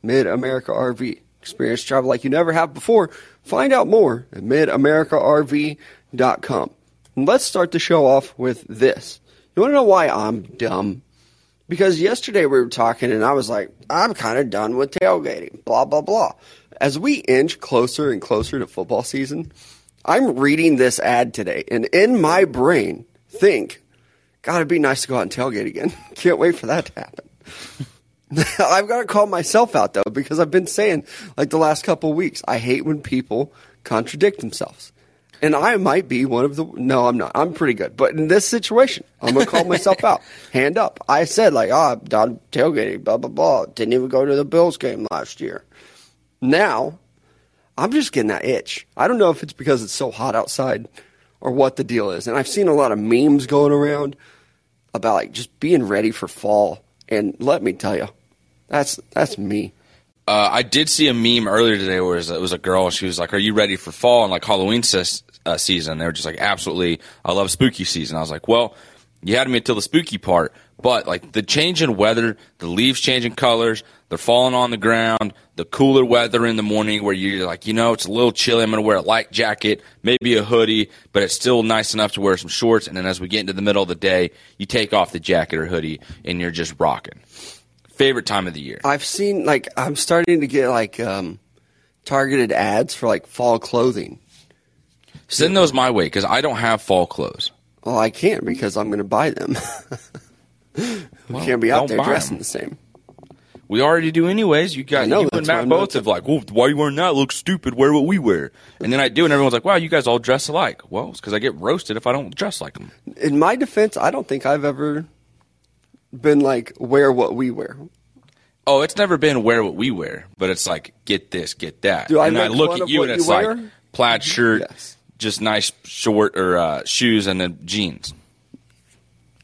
Mid-America RV. Experience travel like you never have before. Find out more at midamericarv.com. And let's start the show off with this. You want to know why I'm dumb? Because yesterday we were talking and I was like, I'm kind of done with tailgating, blah, blah, blah. As we inch closer and closer to football season, I'm reading this ad today and in my brain think, God, it'd be nice to go out and tailgate again. Can't wait for that to happen. I've got to call myself out, though, because I've been saying, like, the last couple of weeks, I hate when people contradict themselves. And I might be one of the – no, I'm not. I'm pretty good. But in this situation, I'm going to call myself out. Hand up. I said, like, I'm done tailgating, blah, blah, blah. Didn't even go to the Bills game last year. Now, I'm just getting that itch. I don't know if it's because it's so hot outside or what the deal is. And I've seen a lot of memes going around about like just being ready for fall. And let me tell you, that's me. I did see a meme earlier today where it was a girl and she was like, are you ready for fall and like Halloween season? And they were just like, absolutely, I love spooky season. I was like, well, you had me until the spooky part. But like the change in weather, the leaves changing colors, they're falling on the ground, the cooler weather in the morning where you're like, you know, it's a little chilly. I'm going to wear a light jacket, maybe a hoodie, but it's still nice enough to wear some shorts. And then as we get into the middle of the day, you take off the jacket or hoodie and you're just rocking. Favorite time of the year. I've seen like I'm starting to get like targeted ads for like fall clothing. Send those my way because I don't have fall clothes. Well, I can't because I'm going to buy them. We can't be out there dressing the same. We already do anyways. You guys, you and Matt both have like, well, why are you wearing that? It looks stupid. Wear what we wear. And then I do, and everyone's like, wow, you guys all dress alike. Well, it's because I get roasted if I don't dress like them. In my defense, I don't think I've ever been like, wear what we wear. Oh, it's never been wear what we wear, but it's like, get this, get that. And I look at you, and it's like, plaid shirt, just nice short or shoes, and then jeans.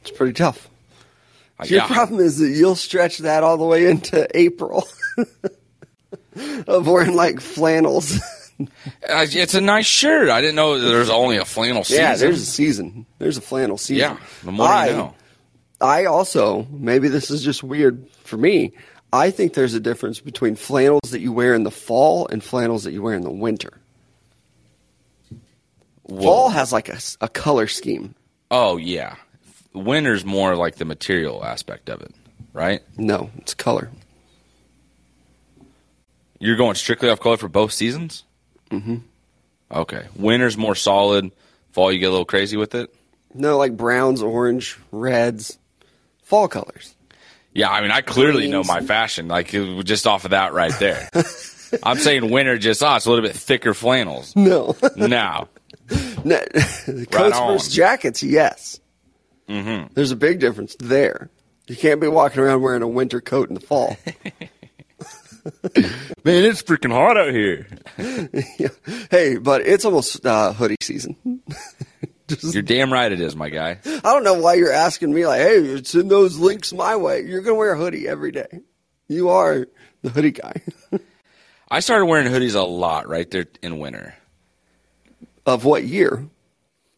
It's pretty tough. Your problem is that you'll stretch that all the way into April of wearing like flannels. It's a nice shirt. I didn't know there's only a flannel season. Yeah, there's a season. There's a flannel season. Yeah, the more you know. I also, maybe this is just weird for me, I think there's a difference between flannels that you wear in the fall and flannels that you wear in the winter. Whoa. Fall has like a color scheme. Oh, yeah. Winter's more like the material aspect of it, right? No, it's color. You're going strictly off color for both seasons? Mm-hmm. Okay. Winter's more solid. Fall, you get a little crazy with it? No, like browns, orange, reds, fall colors. Yeah, I mean, I clearly know my fashion, like just off of that right there. I'm saying winter just, it's a little bit thicker flannels. No. No. Coats versus jackets, yes. Mm-hmm. There's a big difference there. You can't be walking around wearing a winter coat in the fall. Man, it's freaking hot out here. Yeah. Hey, but it's almost hoodie season. You're damn right it is, my guy. I don't know why you're asking me like, hey, send those links my way. You're going to wear a hoodie every day. You are the hoodie guy. I started wearing hoodies a lot right there in winter. Of what year?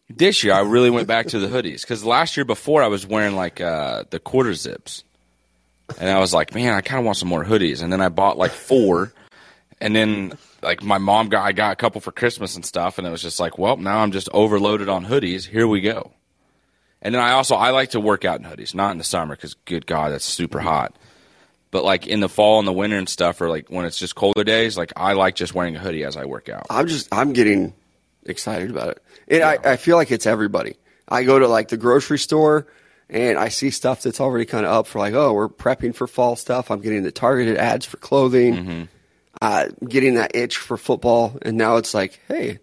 This year, I really went back to the hoodies because last year before I was wearing like the quarter zips, and I was like, man, I kind of want some more hoodies. And then I bought like four, and then like my mom got a couple for Christmas and stuff, and it was just like, well, now I'm just overloaded on hoodies. Here we go. And then I like to work out in hoodies, not in the summer because good God, that's super hot. But like in the fall and the winter and stuff, or like when it's just colder days, like I like just wearing a hoodie as I work out. I'm getting excited about it. And yeah. I feel like it's everybody. I go to like the grocery store and I see stuff that's already kind of up for like, oh, we're prepping for fall stuff. I'm getting the targeted ads for clothing, getting that itch for football. And now it's like, hey,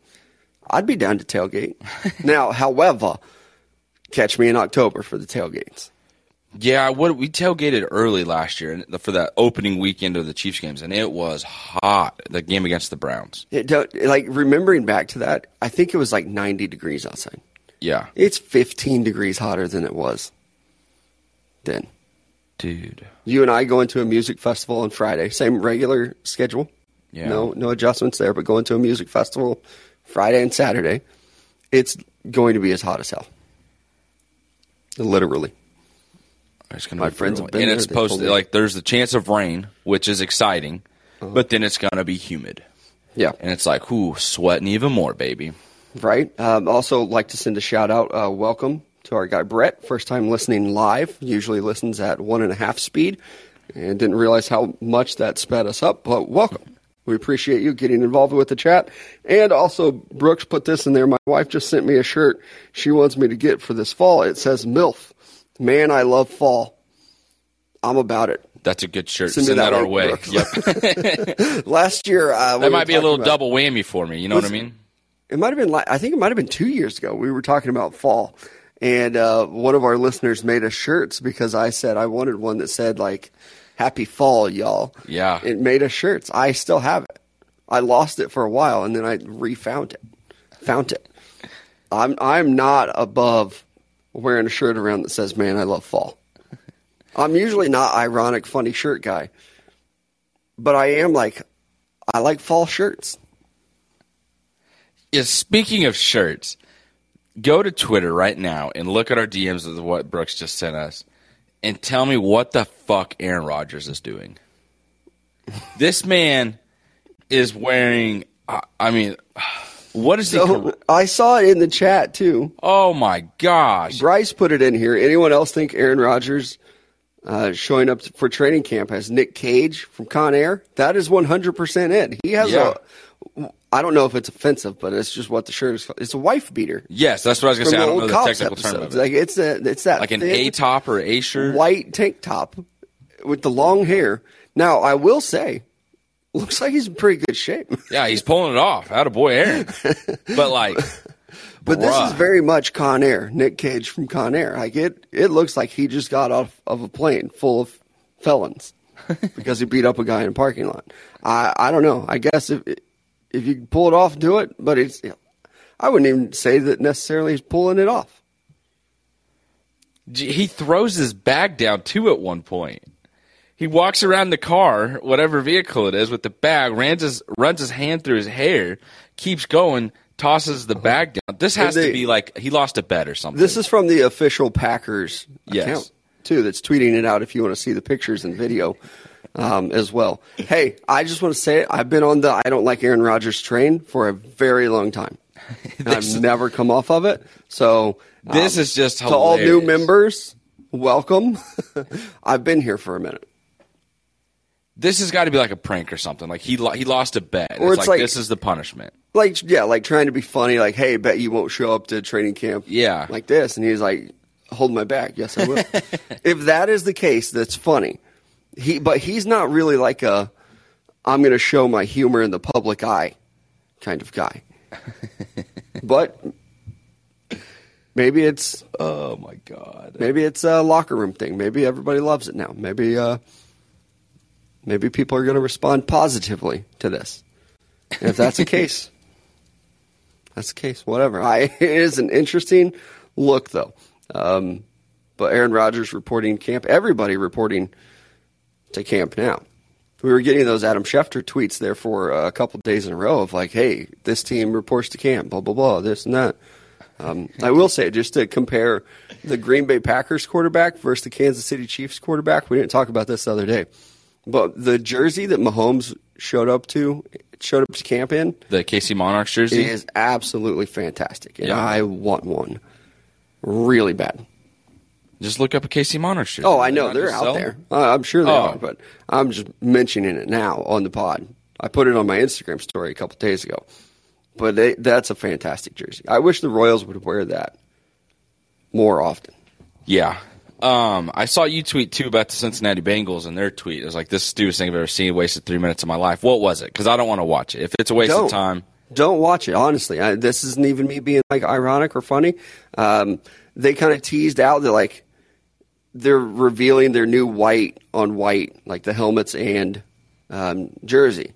I'd be down to tailgate. Now, however, catch me in October for the tailgates. Yeah, we tailgated early last year for that opening weekend of the Chiefs games, and it was hot, the game against the Browns. Remembering back to that, I think it was like 90 degrees outside. Yeah. It's 15 degrees hotter than it was then. Dude. You and I going to a music festival on Friday, same regular schedule. Yeah. No adjustments there, but going to a music festival Friday and Saturday, it's going to be as hot as hell. Literally. My friends have been there. And it's supposed to, like, there's the chance of rain, which is exciting, but then it's going to be humid. Yeah. And it's like, ooh, sweating even more, baby. Right. Also, like to send a shout-out, welcome to our guy Brett. First time listening live. Usually listens at 1.5 speed. And didn't realize how much that sped us up, but welcome. We appreciate you getting involved with the chat. And also, Brooks put this in there. My wife just sent me a shirt she wants me to get for this fall. It says MILF. Man, I love fall. I'm about it. That's a good shirt. Send that our way. Yep. Last year, that might be a little double whammy for me. You know what I mean? It might have been. I think it might have been 2 years ago. We were talking about fall, and one of our listeners made us shirts because I said I wanted one that said like "Happy Fall, y'all." Yeah. It made us shirts. I still have it. I lost it for a while, and then I refound it. I'm not above wearing a shirt around that says, man, I love fall. I'm usually not ironic, funny shirt guy. But I am like, I like fall shirts. Yeah, speaking of shirts, go to Twitter right now and look at our DMs of what Brooks just sent us and tell me what the fuck Aaron Rodgers is doing. This man is wearing, I mean... What is the? I saw it in the chat too. Oh my gosh! Bryce put it in here. Anyone else think Aaron Rodgers showing up for training camp as Nick Cage from Con Air? That is 100% it. He has I don't know if it's offensive, but it's just what the shirt is. It's a wife beater. Yes, that's what I was going to say. I don't know the technical term of it. Like it's that like an A top or A shirt, white tank top with the long hair. Now I will say. Looks like he's in pretty good shape. Yeah, he's pulling it off. Attaboy, Aaron. But like, but this is very much Con Air. Nick Cage from Con Air. Like it looks like he just got off of a plane full of felons because he beat up a guy in a parking lot. I don't know. I guess if you pull it off, do it. But it's I wouldn't even say that necessarily he's pulling it off. He throws his bag down too at one point. He walks around the car, whatever vehicle it is, with the bag, runs his hand through his hair, keeps going, tosses the bag down. This has to be like he lost a bet or something. This is from the official Packers account, too, that's tweeting it out if you want to see the pictures and video as well. Hey, I just want to say it. I've been on the I don't like Aaron Rodgers train for a very long time. And I've never come off of it. So this is just hilarious. To all new members, welcome. I've been here for a minute. This has got to be like a prank or something. Like he lost a bet. Or it's like this is the punishment. Like yeah, like trying to be funny. Like hey, bet you won't show up to training camp. Yeah, like this, and he's like, hold my back. Yes, I will. If that is the case, that's funny. But he's not really like a I'm going to show my humor in the public eye kind of guy. But maybe it's oh my god. Maybe it's a locker room thing. Maybe everybody loves it now. Maybe people are going to respond positively to this. And if that's the case, that's the case. Whatever. It is an interesting look, though. But Aaron Rodgers reporting camp. Everybody reporting to camp now. We were getting those Adam Schefter tweets there for a couple days in a row of like, hey, this team reports to camp, blah, blah, blah, this and that. I will say, just to compare the Green Bay Packers quarterback versus the Kansas City Chiefs quarterback, we didn't talk about this the other day. But the jersey that Mahomes showed up to camp in, the KC Monarchs jersey, is absolutely fantastic, and I want one really bad. Just look up a KC Monarchs jersey. Oh, I know they're out there. I'm sure they are, but I'm just mentioning it now on the pod. I put it on my Instagram story a couple days ago, but that's a fantastic jersey. I wish the Royals would wear that more often. Yeah. I saw you tweet, too, about the Cincinnati Bengals and their tweet. It was like, this is the stupidest thing I've ever seen. Wasted 3 minutes of my life. What was it? Because I don't want to watch it. If it's a waste of time. Don't watch it, honestly. This isn't even me being, like, ironic or funny. They kind of teased out that, like, they're revealing their new white on white, like the helmets and jersey.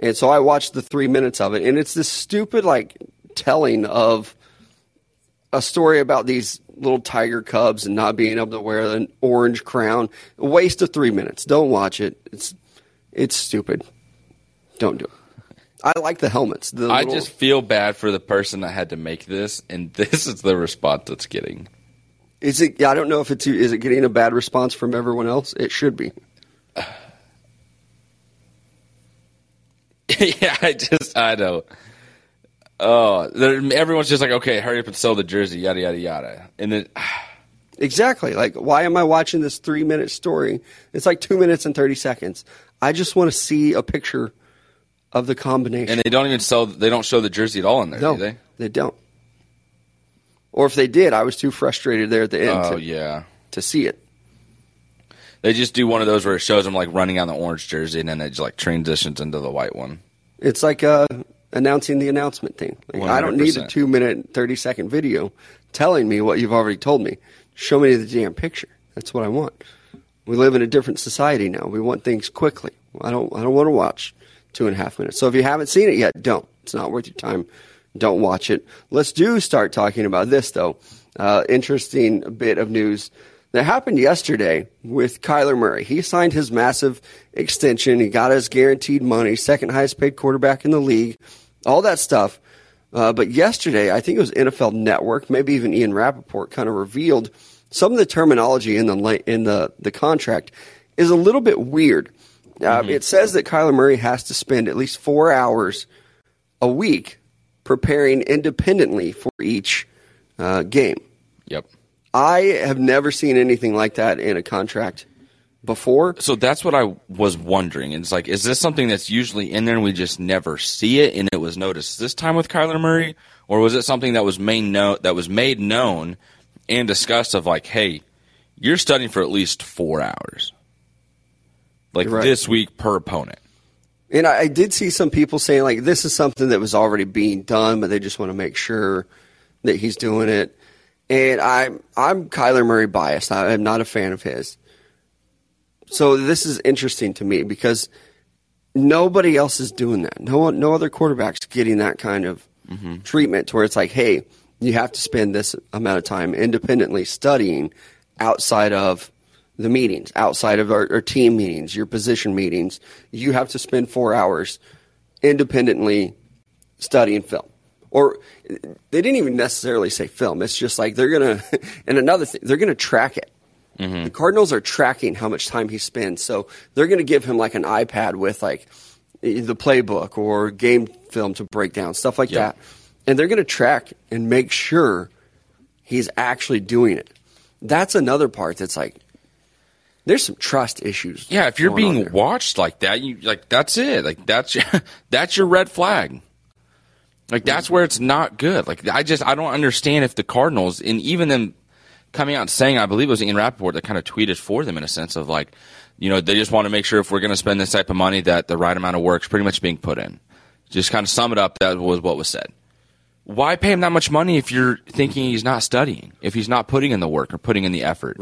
And so I watched the 3 minutes of it, and it's this stupid like telling of a story about these little tiger cubs and not being able to wear an orange crown. A waste of 3 minutes. Don't watch it. It's stupid. Don't do it. I like the helmets. I just feel bad for the person that had to make this, and this is the response it's getting. Is it? I don't know if is it getting a bad response from everyone else? It should be. Yeah, I know. Oh, everyone's just like, okay, hurry up and sell the jersey, yada, yada, yada. And then, exactly. Like, why am I watching this 3 minute story? It's like 2 minutes and 30 seconds. I just want to see a picture of the combination. And they don't show the jersey at all in there, do they? No, they don't. Or if they did, I was too frustrated there at the end to see it. They just do one of those where it shows them like running on the orange jersey and then it just like transitions into the white one. It's like announcing the announcement thing. Like, I don't need a 2 minute, 30-second video telling me what you've already told me. Show me the damn picture. That's what I want. We live in a different society now. We want things quickly. I don't want to watch 2.5 minutes. So if you haven't seen it yet, don't. It's not worth your time. Don't watch it. Let's start talking about this, though. Interesting bit of news that happened yesterday with Kyler Murray. He signed his massive extension. He got his guaranteed money, second highest paid quarterback in the league, all that stuff. But yesterday, I think it was NFL Network, maybe even Ian Rappaport, kind of revealed some of the terminology in the contract is a little bit weird. It says that Kyler Murray has to spend at least 4 hours a week preparing independently for each game. Yep. I have never seen anything like that in a contract before. So that's what I was wondering. It's like, is this something that's usually in there and we just never see it and it was noticed this time with Kyler Murray? Or was it something that was made known and discussed of like, hey, you're studying for at least 4 hours? Like right. This week per opponent. And I did see some people saying like this is something that was already being done, but they just want to make sure that he's doing it. And I'm Kyler Murray biased. I am not a fan of his. So this is interesting to me because nobody else is doing that. No other quarterback's getting that kind of treatment to where it's like, hey, you have to spend this amount of time independently studying outside of the meetings, outside of our team meetings, your position meetings. You have to spend 4 hours independently studying film. Or they didn't even necessarily say film. It's just like they're going to – and another thing, they're going to track it. Mm-hmm. The Cardinals are tracking how much time he spends. So they're going to give him like an iPad with like the playbook or game film to break down, stuff like that. And they're going to track and make sure he's actually doing it. That's another part that's like there's some trust issues. Yeah, if you're being watched like that, that's it. Like that's your red flag. Like, that's where it's not good. Like, I don't understand if the Cardinals, and even them coming out and saying, I believe it was Ian Rappaport that kind of tweeted for them in a sense of like, you know, they just want to make sure if we're going to spend this type of money that the right amount of work's pretty much being put in. Just kind of sum it up, that was what was said. Why pay him that much money if you're thinking he's not studying, if he's not putting in the work or putting in the effort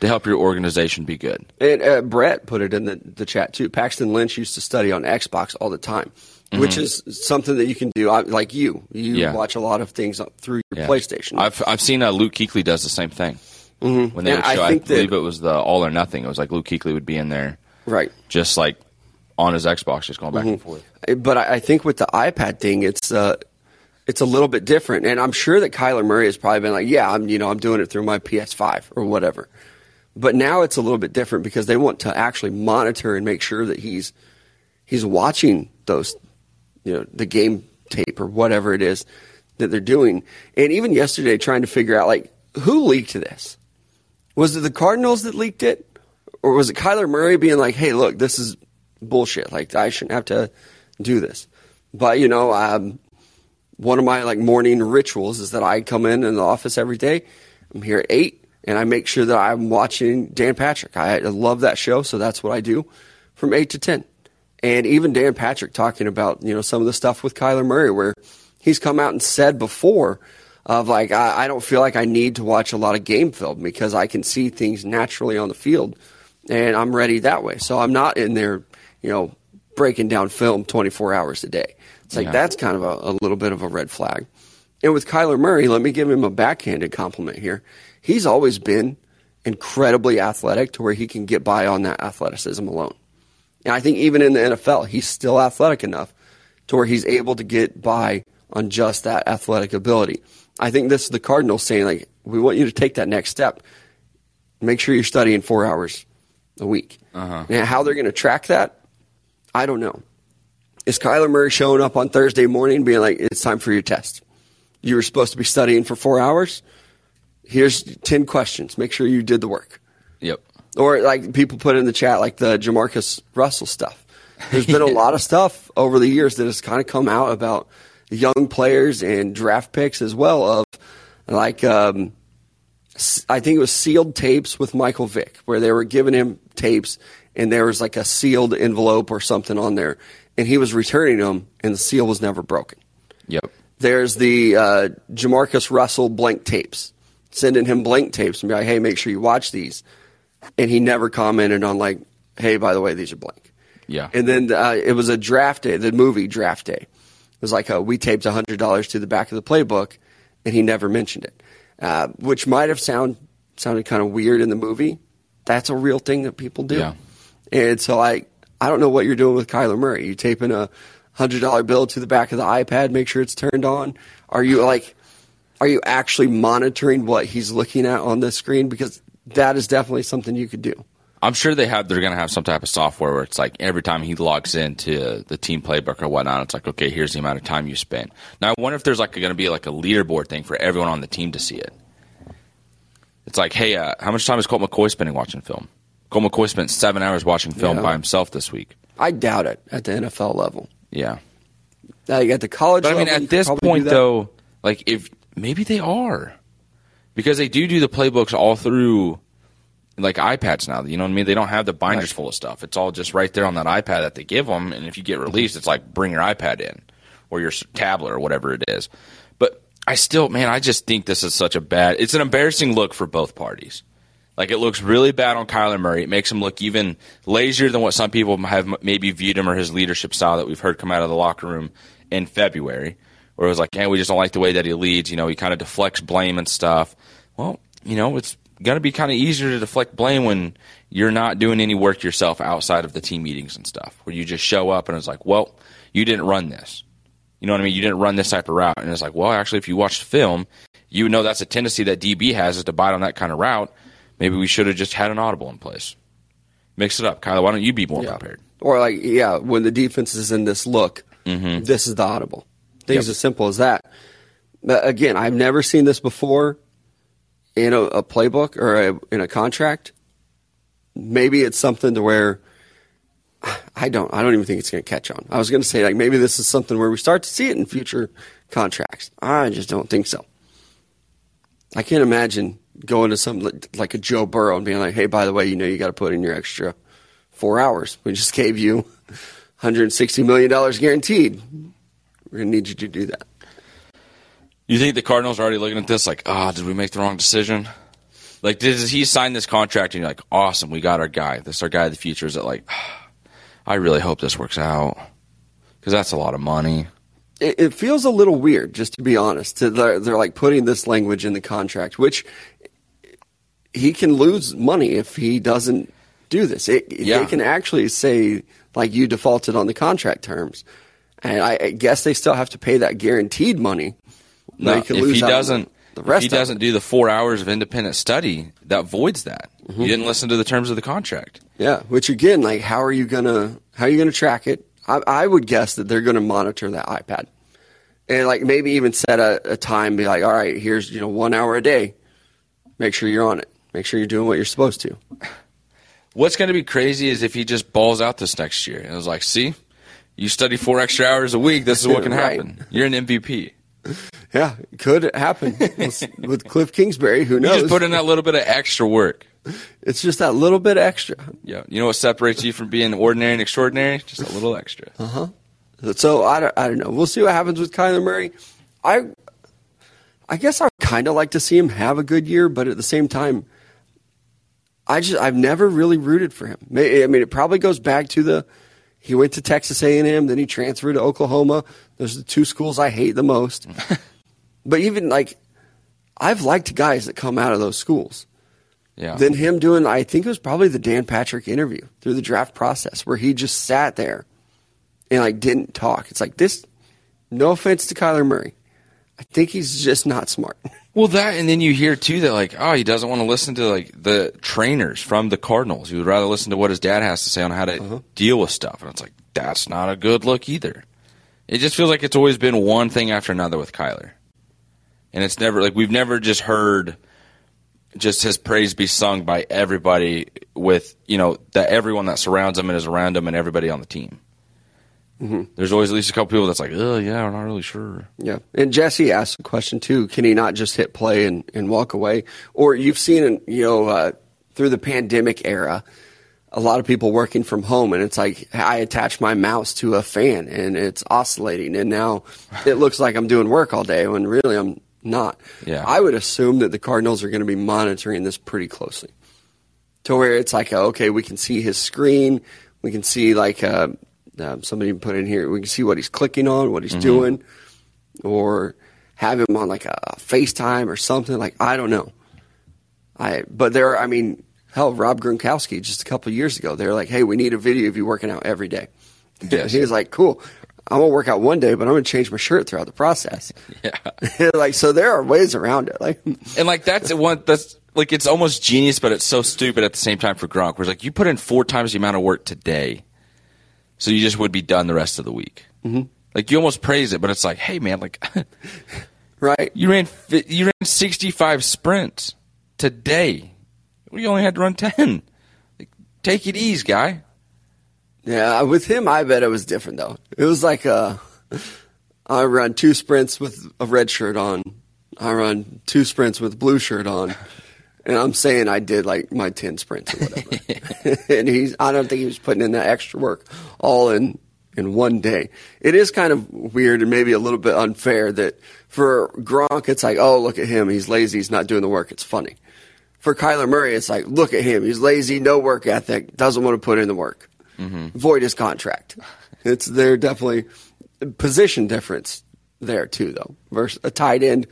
to help your organization be good? And Brett put it in the chat too. Paxton Lynch used to study on Xbox all the time. Mm-hmm. Which is something that you can do. Like you watch a lot of things through your PlayStation. I've seen Luke Kuechly does the same thing. Mm-hmm. When they would show, I believe it was the All or Nothing. It was like Luke Kuechly would be in there, right? Just like on his Xbox, just going back and forth. But I think with the iPad thing, it's a little bit different. And I'm sure that Kyler Murray has probably been like, yeah, I'm doing it through my PS5 or whatever. But now it's a little bit different because they want to actually monitor and make sure that he's watching those. The game tape or whatever it is that they're doing. And even yesterday, trying to figure out, like, who leaked this? Was it the Cardinals that leaked it? Or was it Kyler Murray being like, hey, look, this is bullshit. Like, I shouldn't have to do this. But, one of my, like, morning rituals is that I come in the office every day. I'm here at 8, and I make sure that I'm watching Dan Patrick. I love that show, so that's what I do from 8 to 10. And even Dan Patrick talking about, some of the stuff with Kyler Murray where he's come out and said before of like, I don't feel like I need to watch a lot of game film because I can see things naturally on the field and I'm ready that way. So I'm not in there, you know, breaking down film 24 hours a day. It's like, that's kind of a little bit of a red flag. And with Kyler Murray, let me give him a backhanded compliment here. He's always been incredibly athletic to where he can get by on that athleticism alone. And I think even in the NFL, he's still athletic enough to where he's able to get by on just that athletic ability. I think this is the Cardinals saying, like, we want you to take that next step. Make sure you're studying 4 hours a week. Now, how they're going to track that, I don't know. Is Kyler Murray showing up on Thursday morning being like, it's time for your test? You were supposed to be studying for 4 hours. Here's 10 questions. Make sure you did the work. Yep. Or like people put in the chat, like the Jamarcus Russell stuff. There's been a lot of stuff over the years that has kind of come out about young players and draft picks as well of like, I think it was sealed tapes with Michael Vick where they were giving him tapes and there was like a sealed envelope or something on there and he was returning them and the seal was never broken. Yep. There's the Jamarcus Russell blank tapes, sending him blank tapes and be like, hey, make sure you watch these. And he never commented on like, hey, by the way, these are blank. Yeah. And then it was a draft day, the movie Draft Day. It was like, we taped $100 to the back of the playbook, and he never mentioned it, which might have sounded kind of weird in the movie. That's a real thing that people do. Yeah. And so I don't know what you're doing with Kyler Murray. You taping a $100 bill to the back of the iPad, make sure it's turned on. Are you actually monitoring what he's looking at on the screen? Because that is definitely something you could do. I'm sure they're going to have some type of software where it's like every time he logs into the team playbook or whatnot, it's like, okay, here's the amount of time you spent. Now, I wonder if there's like going to be like a leaderboard thing for everyone on the team to see it. It's like, hey, how much time is Colt McCoy spending watching film? Colt McCoy spent 7 hours watching film by himself this week. I doubt it at the NFL level. Yeah. Like at the college level. But I mean, at this point, though, like if maybe they are. Because they do the playbooks all through like iPads now. You know what I mean? They don't have the binders full of stuff. It's all just right there on that iPad that they give them. And if you get released, it's like bring your iPad in or your tablet or whatever it is. But I still, man, I just think this is such a bad – it's an embarrassing look for both parties. Like it looks really bad on Kyler Murray. It makes him look even lazier than what some people have maybe viewed him or his leadership style that we've heard come out of the locker room in February. Where it was like, hey, we just don't like the way that he leads. You know, he kind of deflects blame and stuff. Well, you know, it's going to be kind of easier to deflect blame when you're not doing any work yourself outside of the team meetings and stuff, where you just show up and it's like, well, you didn't run this. You know what I mean? You didn't run this type of route. And it's like, well, actually, if you watched film, you know that's a tendency that DB has is to bite on that kind of route. Maybe we should have just had an audible in place. Mix it up. Kyler, why don't you be more prepared? Or like, when the defense is in this look, this is the audible. Things as simple as that. But again, I've never seen this before in a playbook or in a contract. Maybe it's something to where I don't even think it's going to catch on. I was going to say, like, maybe this is something where we start to see it in future contracts. I just don't think so. I can't imagine going to something like a Joe Burrow and being like, hey, by the way, you know, you got to put in your extra 4 hours. We just gave you $160 million guaranteed. We're going to need you to do that. You think the Cardinals are already looking at this like, did we make the wrong decision? Like, did he sign this contract and you're like, awesome, we got our guy. This is our guy of the future. Is it like, I really hope this works out because that's a lot of money. It feels a little weird, just to be honest. They're like putting this language in the contract, which he can lose money if he doesn't do this. They can actually say, like, you defaulted on the contract terms. And I guess they still have to pay that guaranteed money. No, if he doesn't do the 4 hours of independent study, that voids that. Mm-hmm. You didn't listen to the terms of the contract. Yeah, which again, like, how are you gonna track it? I would guess that they're gonna monitor that iPad, and like maybe even set a time, be like, all right, here's 1 hour a day. Make sure you're on it. Make sure you're doing what you're supposed to. What's gonna be crazy is if he just balls out this next year and it was like, see. You study 4 extra hours a week, this is what can happen. Right. You're an MVP. Yeah, it could happen. With Cliff Kingsbury, who knows? You just put in that little bit of extra work. It's just that little bit extra. Yeah, you know what separates you from being ordinary and extraordinary? Just a little extra. So, I don't know. We'll see what happens with Kyler Murray. I I guess I would kind of like to see him have a good year, but at the same time, I've never really rooted for him. I mean, it probably goes back to he went to Texas A&M, then he transferred to Oklahoma. Those are the two schools I hate the most. But even I've liked guys that come out of those schools. Yeah. Then him doing, I think it was probably the Dan Patrick interview through the draft process where he just sat there and didn't talk. It's this, no offense to Kyler Murray. I think he's just not smart. Well, that, and then you hear, too, that, he doesn't want to listen to, the trainers from the Cardinals. He would rather listen to what his dad has to say on how to deal with stuff. And it's that's not a good look either. It just feels like it's always been one thing after another with Kyler. And it's never, we've never just heard just his praise be sung by everybody with, that everyone that surrounds him and is around him and everybody on the team. Mm-hmm. There's always at least a couple people that's oh, yeah, we're not really sure. Yeah, and Jesse asked a question, too. Can he not just hit play and walk away? Or you've seen, through the pandemic era, a lot of people working from home, and it's I attach my mouse to a fan, and it's oscillating, and now it looks like I'm doing work all day when really I'm not. Yeah. I would assume that the Cardinals are going to be monitoring this pretty closely to where it's okay, we can see his screen, we can see somebody put in here, we can see what he's clicking on, what he's doing, or have him on a FaceTime or something. I don't know. Rob Gronkowski just a couple years ago, they're hey, we need a video of you working out every day. Yes. He was cool. I'm going to work out one day, but I'm going to change my shirt throughout the process. Yeah. So there are ways around it. That's one that's it's almost genius, but it's so stupid at the same time for Gronk, where it's you put in 4 times the amount of work today. So you just would be done the rest of the week. Mm-hmm. You almost praise it, but it's hey, man, right? You ran 65 sprints today. We only had to run 10. Take it easy, guy. Yeah, with him, I bet it was different though. It was I run 2 sprints with a red shirt on. I run 2 sprints with a blue shirt on. And I'm saying I did my 10 sprints or whatever. And I don't think he was putting in that extra work all in one day. It is kind of weird and maybe a little bit unfair that for Gronk, it's oh, look at him. He's lazy. He's not doing the work. It's funny. For Kyler Murray, it's look at him. He's lazy, no work ethic, doesn't want to put in the work. Mm-hmm. Void his contract. They're definitely position difference there too, though, versus a tight end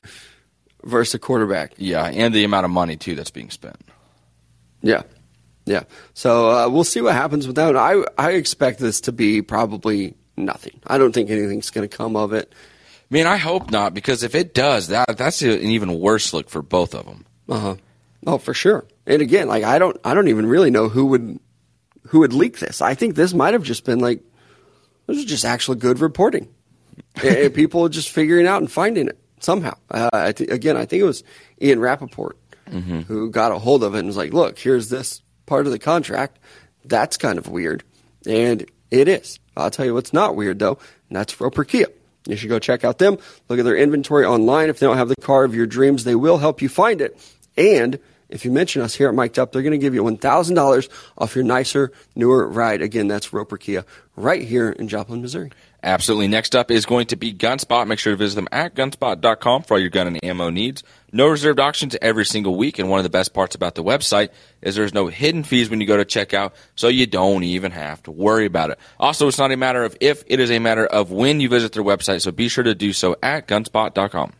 versus a quarterback. Yeah, and the amount of money, too, that's being spent. Yeah, yeah. So we'll see what happens with that. I expect this to be probably nothing. I don't think anything's going to come of it. I mean, I hope not, because if it does, that's an even worse look for both of them. Uh-huh. Oh, for sure. And again, I don't even really know who would leak this. I think this might have just been this is just actually good reporting. And people just figuring out and finding it. Somehow. I think it was Ian Rappaport who got a hold of it and was look, here's this part of the contract. That's kind of weird. And it is. I'll tell you what's not weird, though, and that's Roper Kia. You should go check out them. Look at their inventory online. If they don't have the car of your dreams, they will help you find it. And if you mention us here at Mic'd Up, they're going to give you $1,000 off your nicer, newer ride. Again, that's Roper Kia right here in Joplin, Missouri. Absolutely. Next up is going to be Gunspot. Make sure to visit them at Gunspot.com for all your gun and ammo needs. No reserved auctions every single week, and one of the best parts about the website is there's no hidden fees when you go to checkout, so you don't even have to worry about it. Also, it's not a matter of if, it is a matter of when you visit their website, so be sure to do so at Gunspot.com.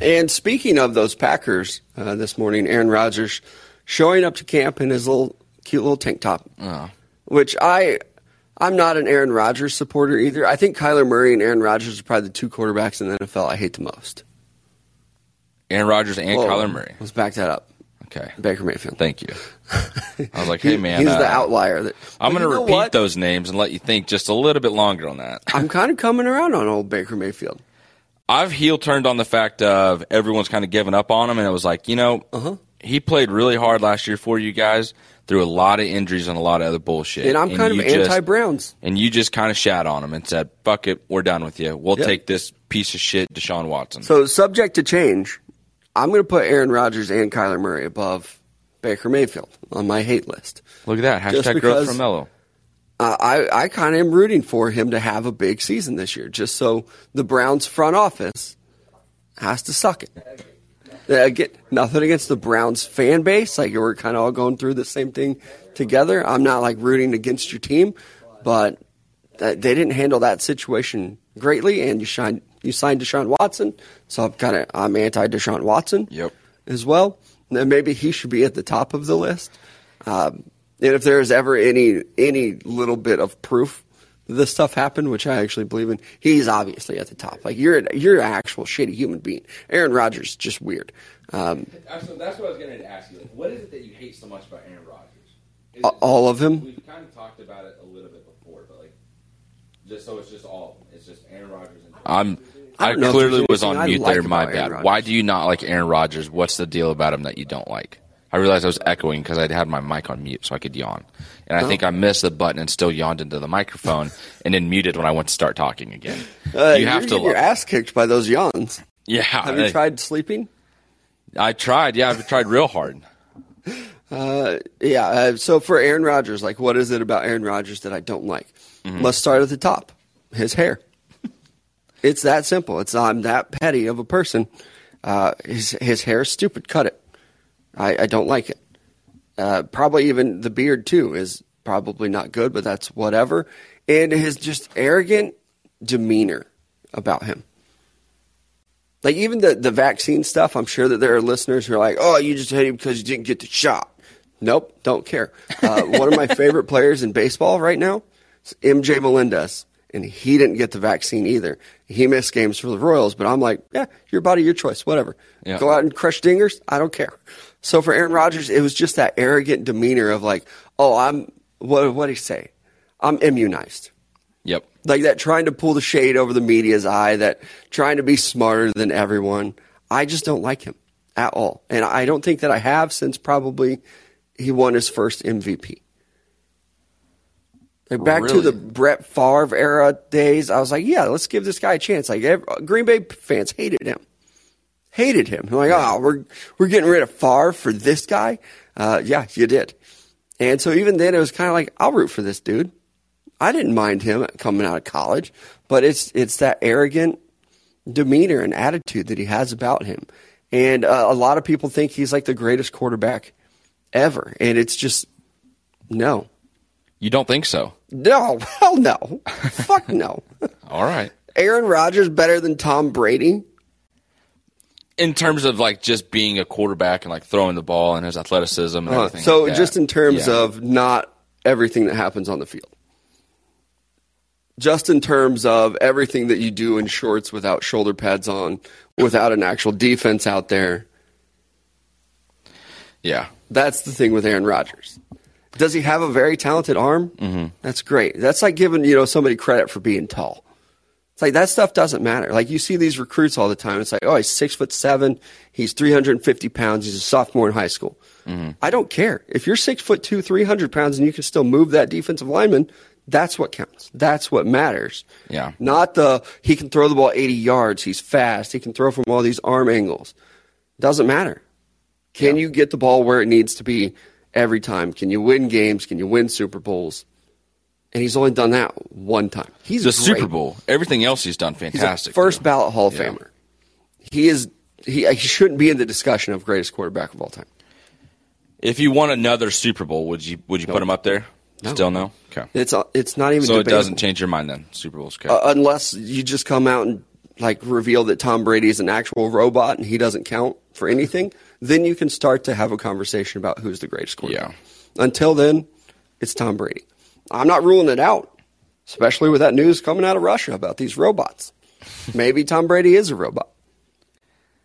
And speaking of those Packers this morning, Aaron Rodgers showing up to camp in his cute little tank top, which I'm not an Aaron Rodgers supporter either. I think Kyler Murray and Aaron Rodgers are probably the two quarterbacks in the NFL I hate the most. Aaron Rodgers and Kyler Murray. Let's back that up. Okay. Baker Mayfield. Thank you. I was hey, man. He's the outlier. I'm going to repeat those names and let you think just a little bit longer on that. I'm kind of coming around on old Baker Mayfield. I've heel-turned on the fact of everyone's kind of given up on him, and it was he played really hard last year for you guys. Through a lot of injuries and a lot of other bullshit. And I'm kind of anti-Browns. And you just kind of shat on him and said, fuck it, we're done with you. We'll take this piece of shit, Deshaun Watson. So subject to change, I'm going to put Aaron Rodgers and Kyler Murray above Baker Mayfield on my hate list. Look at that. #GrowthForMelo. I kind of am rooting for him to have a big season this year, just so the Browns front office has to suck it. Get nothing against the Browns fan base. Like, we're kind of all going through the same thing together. I'm not like rooting against your team, but they didn't handle that situation greatly. And you signed Deshaun Watson, so I'm anti Deshaun Watson. Yep. As well. And maybe he should be at the top of the list. And if there is ever any little bit of proof this stuff happened, which I actually believe in, he's obviously at the top. Like, you're an actual shitty human being. Aaron Rodgers is just weird. So that's what I was going to ask you. Like, what is it that you hate so much about Aaron Rodgers? All of him. We've kind of talked about it a little bit before, but like, just so it's just all of them. It's just Aaron Rodgers. And I clearly was on mute there. My bad. Why do you not like Aaron Rodgers? What's the deal about him that you don't like? I realized I was echoing because I'd had my mic on mute so I could yawn. And I think I missed the button and still yawned into the microphone and then muted when I went to start talking again. You have to get your ass kicked by those yawns. Yeah. Have you tried sleeping? I tried. Yeah, I've tried real hard. So for Aaron Rodgers, like, what is it about Aaron Rodgers that I don't like? Mm-hmm. Let's start at the top. His hair. It's that simple. I'm that petty of a person. His hair is stupid. Cut it. I don't like it. Probably even the beard, too, is probably not good, but that's whatever. And his just arrogant demeanor about him. Like, even the vaccine stuff, I'm sure that there are listeners who are like, oh, you just hate him because you didn't get the shot. Nope, don't care. One of my favorite players in baseball right now is MJ Melendez, and he didn't get the vaccine either. He missed games for the Royals, but I'm like, yeah, your body, your choice, whatever. Yeah. Go out and crush dingers, I don't care. So for Aaron Rodgers, it was just that arrogant demeanor of like, oh, what did he say? I'm immunized. Yep. Like that trying to pull the shade over the media's eye, that trying to be smarter than everyone. I just don't like him at all. And I don't think that I have since probably he won his first MVP. Like back to the Brett Favre era days, I was like, yeah, let's give this guy a chance. Like Green Bay fans hated him. Hated him. I'm like, oh, we're getting rid of Favre for this guy? Yeah, you did. And so even then, it was kind of like, I'll root for this dude. I didn't mind him coming out of college, but it's that arrogant demeanor and attitude that he has about him. And a lot of people think he's like the greatest quarterback ever. And it's just, no. You don't think so? No. Hell no. Fuck no. All right. Aaron Rodgers better than Tom Brady? In terms of like just being a quarterback and like throwing the ball and his athleticism and everything. So like just in terms of not everything that happens on the field. Just in terms of everything that you do in shorts without shoulder pads on, without an actual defense out there. Yeah. That's the thing with Aaron Rodgers. Does he have a very talented arm? Mm-hmm. That's great. That's like giving, somebody credit for being tall. It's like that stuff doesn't matter. Like you see these recruits all the time. It's like, oh, he's 6'7", he's 350 pounds, he's a sophomore in high school. Mm-hmm. I don't care. If you're 6'2", 300 pounds, and you can still move that defensive lineman, that's what counts. That's what matters. Yeah. Not he can throw the ball 80 yards, he's fast, he can throw from all these arm angles. Doesn't matter. Can you get the ball where it needs to be every time? Can you win games? Can you win Super Bowls? And he's only done that one time. He's the Super Bowl. Everything else he's done, fantastic. He's first ballot Hall of Famer. He shouldn't be in the discussion of greatest quarterback of all time. If you won another Super Bowl, would you put him up there? No. Still no. Okay. It's not even. So debatable. It doesn't change your mind then. Super Bowl's okay. Unless you just come out and like reveal that Tom Brady is an actual robot and he doesn't count for anything, then you can start to have a conversation about who's the greatest quarterback. Yeah. Until then, it's Tom Brady. I'm not ruling it out, especially with that news coming out of Russia about these robots. Maybe Tom Brady is a robot.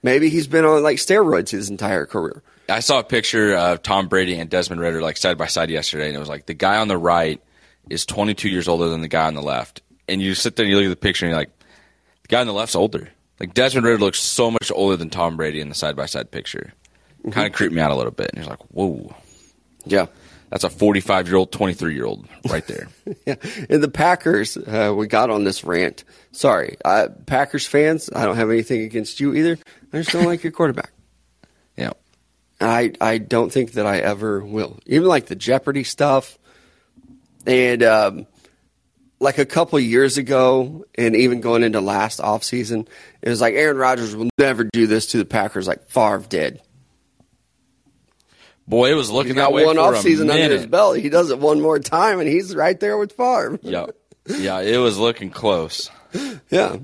Maybe he's been on like steroids his entire career. I saw a picture of Tom Brady and Desmond Ridder like side by side yesterday, and it was like the guy on the right is 22 years older than the guy on the left. And you sit there and you look at the picture and you're like, the guy on the left's older. Like Desmond Ridder looks so much older than Tom Brady in the side by side picture. Mm-hmm. Kind of creeped me out a little bit. And you're like, whoa. Yeah. That's a 45-year-old, 23-year-old right there. Yeah. And the Packers, we got on this rant. Sorry. Packers fans, I don't have anything against you either. I just don't like your quarterback. Yeah. I don't think that I ever will. Even like the Jeopardy stuff, And like a couple of years ago, and even going into last offseason, it was like Aaron Rodgers will never do this to the Packers like Favre did. Boy, it was looking that way for a minute. He's got one offseason under his belt. He does it one more time, and he's right there with Favre. Yep. Yeah, it was looking close. Yeah.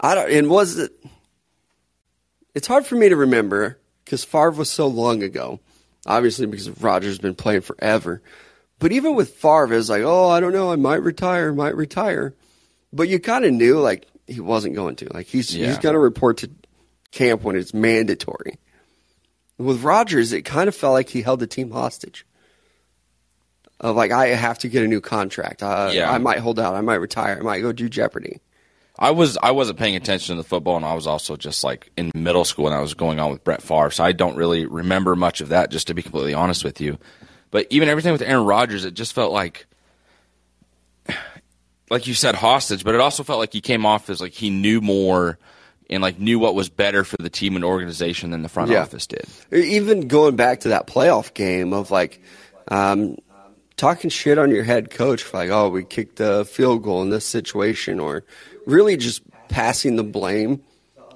It's hard for me to remember because Favre was so long ago, obviously because Rodgers has been playing forever. But even with Favre, it was like, oh, I don't know, I might retire. But you kind of knew, like, he wasn't going to. Like, he's going to report to camp when it's mandatory. With Rodgers, it kind of felt like he held the team hostage. Of like, I have to get a new contract. I might hold out. I might retire. I might go do Jeopardy. I wasn't paying attention to the football, and I was also just like in middle school, and I was going on with Brett Favre, so I don't really remember much of that, just to be completely honest with you. But even everything with Aaron Rodgers, it just felt like you said, hostage, but it also felt like he came off as like he knew more and like knew what was better for the team and organization than the front office did. Even going back to that playoff game of like talking shit on your head coach, like, oh, we kicked a field goal in this situation, or really just passing the blame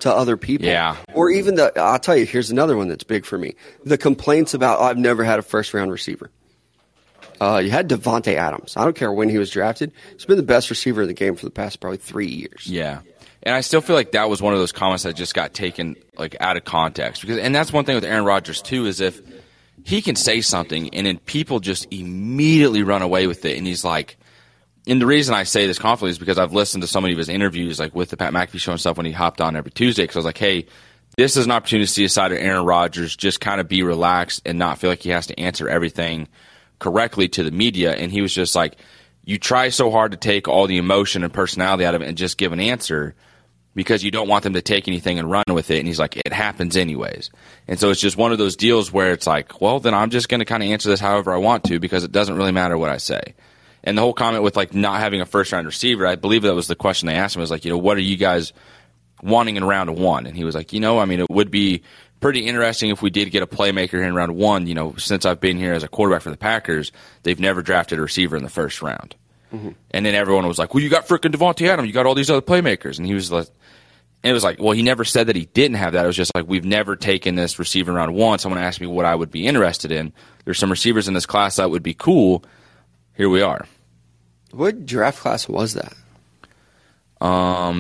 to other people. Yeah. Or even I'll tell you, here's another one that's big for me. The complaints about, I've never had a first-round receiver. You had Devontae Adams. I don't care when he was drafted. He's been the best receiver in the game for the past probably 3 years. Yeah. And I still feel like that was one of those comments that just got taken like out of context. And that's one thing with Aaron Rodgers, too, is if he can say something and then people just immediately run away with it. And he's like, and the reason I say this confidently is because I've listened to so many of his interviews, like with the Pat McAfee show and stuff when he hopped on every Tuesday. Cause I was like, hey, this is an opportunity to see a side of Aaron Rodgers, just kind of be relaxed and not feel like he has to answer everything correctly to the media. And he was just like, you try so hard to take all the emotion and personality out of it and just give an answer because you don't want them to take anything and run with it. And he's like, it happens anyways. And so it's just one of those deals where it's like, well, then I'm just going to kind of answer this however I want to because it doesn't really matter what I say. And the whole comment with like not having a first-round receiver, I believe that was the question they asked him. It was like, you know, what are you guys wanting in round one? And he was like, you know, I mean, it would be pretty interesting if we did get a playmaker here in round one. You know, since I've been here as a quarterback for the Packers, they've never drafted a receiver in the first round. Mm-hmm. And then everyone was like, well, you got freaking Devontae Adams. You got all these other playmakers. And he was like, and it was like, well, he never said that he didn't have that. It was just like, we've never taken this receiver in round one. Someone asked me what I would be interested in. There's some receivers in this class that would be cool. Here we are. What draft class was that? I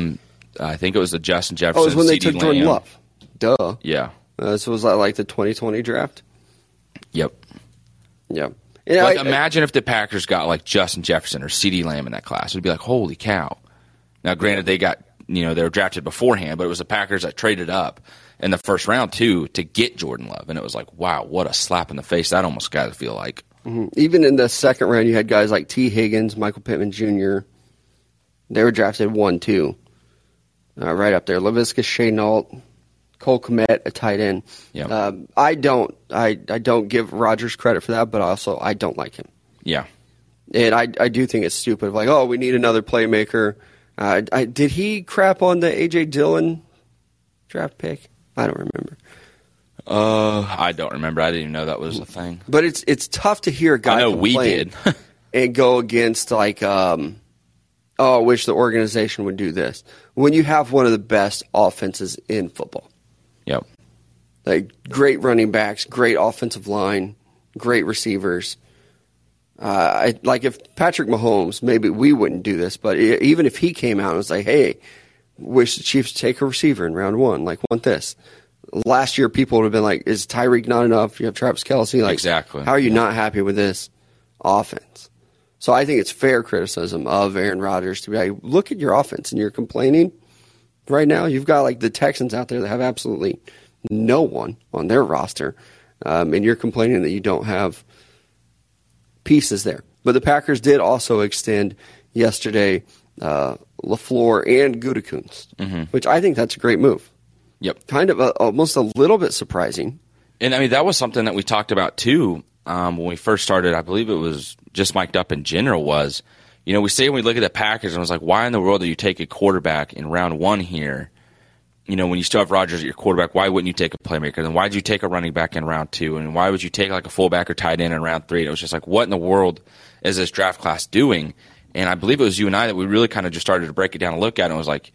think it was the Justin Jefferson. Oh, it was when they took Jordan Love. Duh. Yeah. So was that like the 2020 draft? Yep. Yeah. And like, imagine if the Packers got like Justin Jefferson or CeeDee Lamb in that class. It'd be like, holy cow. Now, granted, they got, you know, they were drafted beforehand, but it was the Packers that traded up in the first round too to get Jordan Love, and it was like, wow, what a slap in the face that almost got to feel like. Even in the second round, you had guys like T. Higgins, Michael Pittman Jr. They were drafted 1-2. Right up there. Laviska Shenault, Cole Kmet, a tight end. Yep. I don't give Rodgers credit for that, but also I don't like him. Yeah. And I do think it's stupid. Like, oh, we need another playmaker. Did he crap on the A.J. Dillon draft pick? I don't remember. I don't remember. I didn't even know that was a thing. But it's tough to hear a guy complain and go against like, oh, I wish the organization would do this when you have one of the best offenses in football. Yep. Like great running backs, great offensive line, great receivers. Like if Patrick Mahomes, maybe we wouldn't do this, but even if he came out and was like, hey, wish the Chiefs take a receiver in round one, like want this. Last year, people would have been like, is Tyreek not enough? You have Travis Kelce. Like, exactly. How are you not happy with this offense? So I think it's fair criticism of Aaron Rodgers to be like, look at your offense and you're complaining. Right now, you've got like the Texans out there that have absolutely no one on their roster, and you're complaining that you don't have pieces there. But the Packers did also extend yesterday LaFleur and Gutekunst, which I think that's a great move. Yep. Kind of almost a little bit surprising. And, I mean, that was something that we talked about, too, when we first started. I believe it was just mic'd up in general was, you know, we say when we look at the Packers, and I was like, why in the world do you take a quarterback in round one here? you know, when you still have Rodgers at your quarterback, why wouldn't you take a playmaker? Then why did you take a running back in round two? And why would you take like a fullback or tight end in round three? And it was just like, what in the world is this draft class doing? And I believe it was you and I that we really kind of just started to break it down and look at it. And it was like,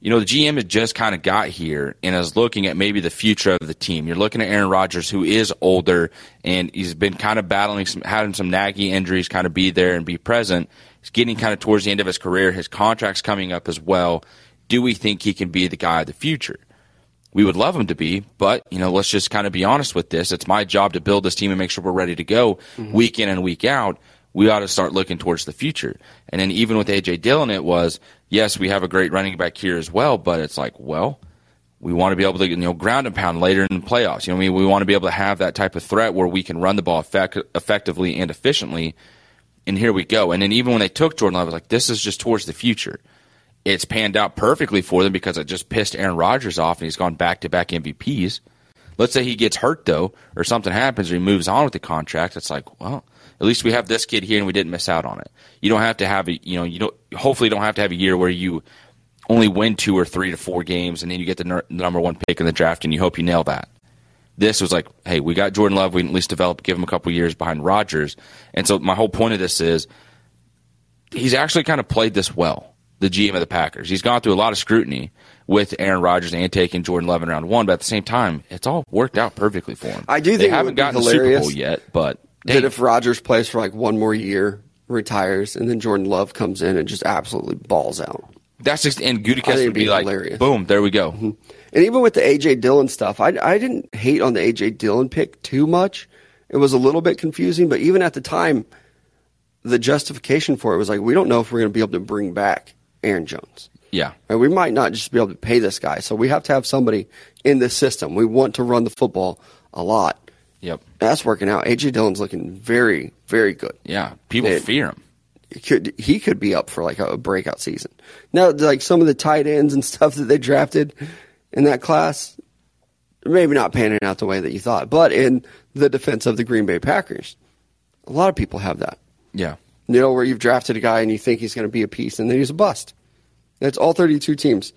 you know, the GM has just kind of got here and is looking at maybe the future of the team. You're looking at Aaron Rodgers, who is older, and he's been kind of battling some, having some nagging injuries, kind of be there and be present. He's getting kind of towards the end of his career. His contract's coming up as well. Do we think he can be the guy of the future? We would love him to be, but, you know, let's just kind of be honest with this. It's my job to build this team and make sure we're ready to go week in and week out. We ought to start looking towards the future. And then even with A.J. Dillon, it was, yes, we have a great running back here as well, but it's like, well, we want to be able to, you know, ground and pound later in the playoffs. You know what I mean? We want to be able to have that type of threat where we can run the ball effectively and efficiently, and here we go. And then even when they took Jordan Love, I was like, this is just towards the future. It's panned out perfectly for them because it just pissed Aaron Rodgers off, and he's gone back-to-back MVPs. Let's say he gets hurt, though, or something happens, or he moves on with the contract. It's like, well, at least we have this kid here and we didn't miss out on it. You don't have to have a, you know, you don't, hopefully don't have to have a year where you only win 2 or 3 to 4 games and then you get the number one pick in the draft and you hope you nail that. This was like, hey, we got Jordan Love. We can at least develop, give him a couple years behind Rodgers. And so my whole point of this is he's actually kind of played this well, the GM of the Packers. He's gone through a lot of scrutiny with Aaron Rodgers and taking Jordan Love in round one, but at the same time, it's all worked out perfectly for him. I do think they haven't gotten the Super Bowl yet, but that if Rodgers plays for like one more year, retires, and then Jordan Love comes in and just absolutely balls out. That's just, and Gutekunst would be like, hilarious. Boom, there we go. Mm-hmm. And even with the A.J. Dillon stuff, I didn't hate on the A.J. Dillon pick too much. It was a little bit confusing, but even at the time, the justification for it was like, we don't know if we're going to be able to bring back Aaron Jones. Yeah. And we might not just be able to pay this guy, so we have to have somebody in this system. We want to run the football a lot. Yep, that's working out. A.J. Dillon's looking very, very good. Yeah, people fear him. He could be up for like a breakout season. Now, like some of the tight ends and stuff that they drafted in that class, maybe not panning out the way that you thought. But in the defense of the Green Bay Packers, a lot of people have that. Yeah, you know, where you've drafted a guy and you think he's going to be a piece, and then he's a bust. That's all 32 teams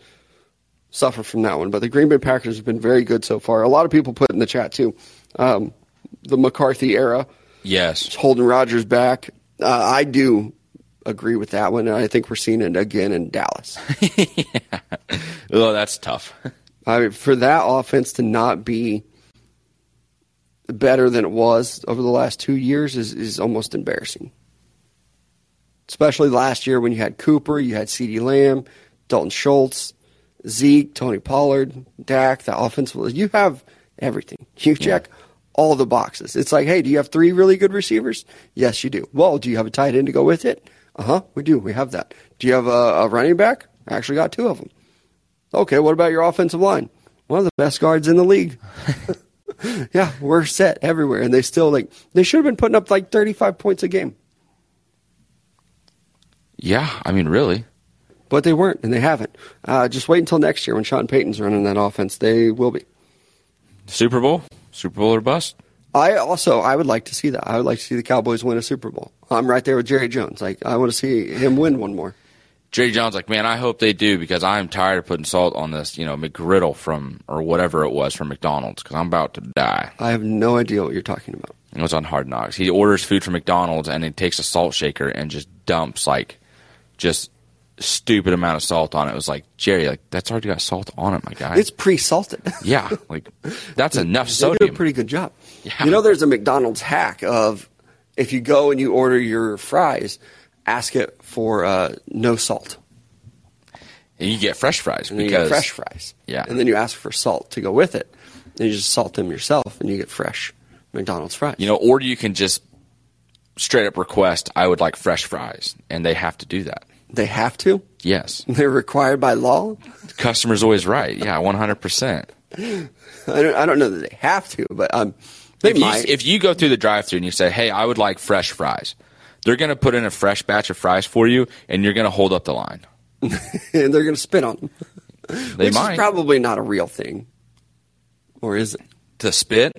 suffer from that one. But the Green Bay Packers have been very good so far. A lot of people put in the chat too. The McCarthy era. Yes. Holding Rodgers back. I do agree with that one, and I think we're seeing it again in Dallas. Yeah. Oh, that's tough. I mean, for that offense to not be better than it was over the last 2 years is almost embarrassing. Especially last year when you had Cooper, you had CeeDee Lamb, Dalton Schultz, Zeke, Tony Pollard, Dak, the offense. You have everything. You check all the boxes. It's like, hey, do you have 3 really good receivers? Yes, you do. Well, do you have a tight end to go with it? Uh-huh, we do. We have that. Do you have a running back? I actually got 2 of them. Okay, what about your offensive line? One of the best guards in the league. Yeah, we're set everywhere. And they still, like, they should have been putting up like 35 points a game. Yeah, I mean, really. But they weren't, and they haven't. Just wait until next year when Sean Payton's running that offense. They will be. Super Bowl? Super Bowl or bust? I would like to see that. I would like to see the Cowboys win a Super Bowl. I'm right there with Jerry Jones. Like, I want to see him win one more. Jerry Jones, like, man, I hope they do because I'm tired of putting salt on this, you know, McGriddle from, or whatever it was from McDonald's because I'm about to die. I have no idea what you're talking about. It was on Hard Knocks. He orders food from McDonald's and he takes a salt shaker and just dumps, like, just stupid amount of salt on it. It was like, Jerry, like, that's already got salt on it, my guy. It's pre-salted. Yeah, like, that's enough sodium. They do a pretty good job. Yeah. You know, there's a McDonald's hack of if you go and you order your fries, ask it for no salt. And you get fresh fries. And you get fresh fries. Yeah. And then you ask for salt to go with it. And you just salt them yourself and you get fresh McDonald's fries. You know, or you can just straight up request, I would like fresh fries. And they have to do that. They have to? Yes. They're required by law? The customer's always right. Yeah, 100%. I don't know that they have to, but they might. If you go through the drive-thru and you say, hey, I would like fresh fries, they're going to put in a fresh batch of fries for you, and you're going to hold up the line. And they're going to spit on them. Which might. Is probably not a real thing. Or is it? To spit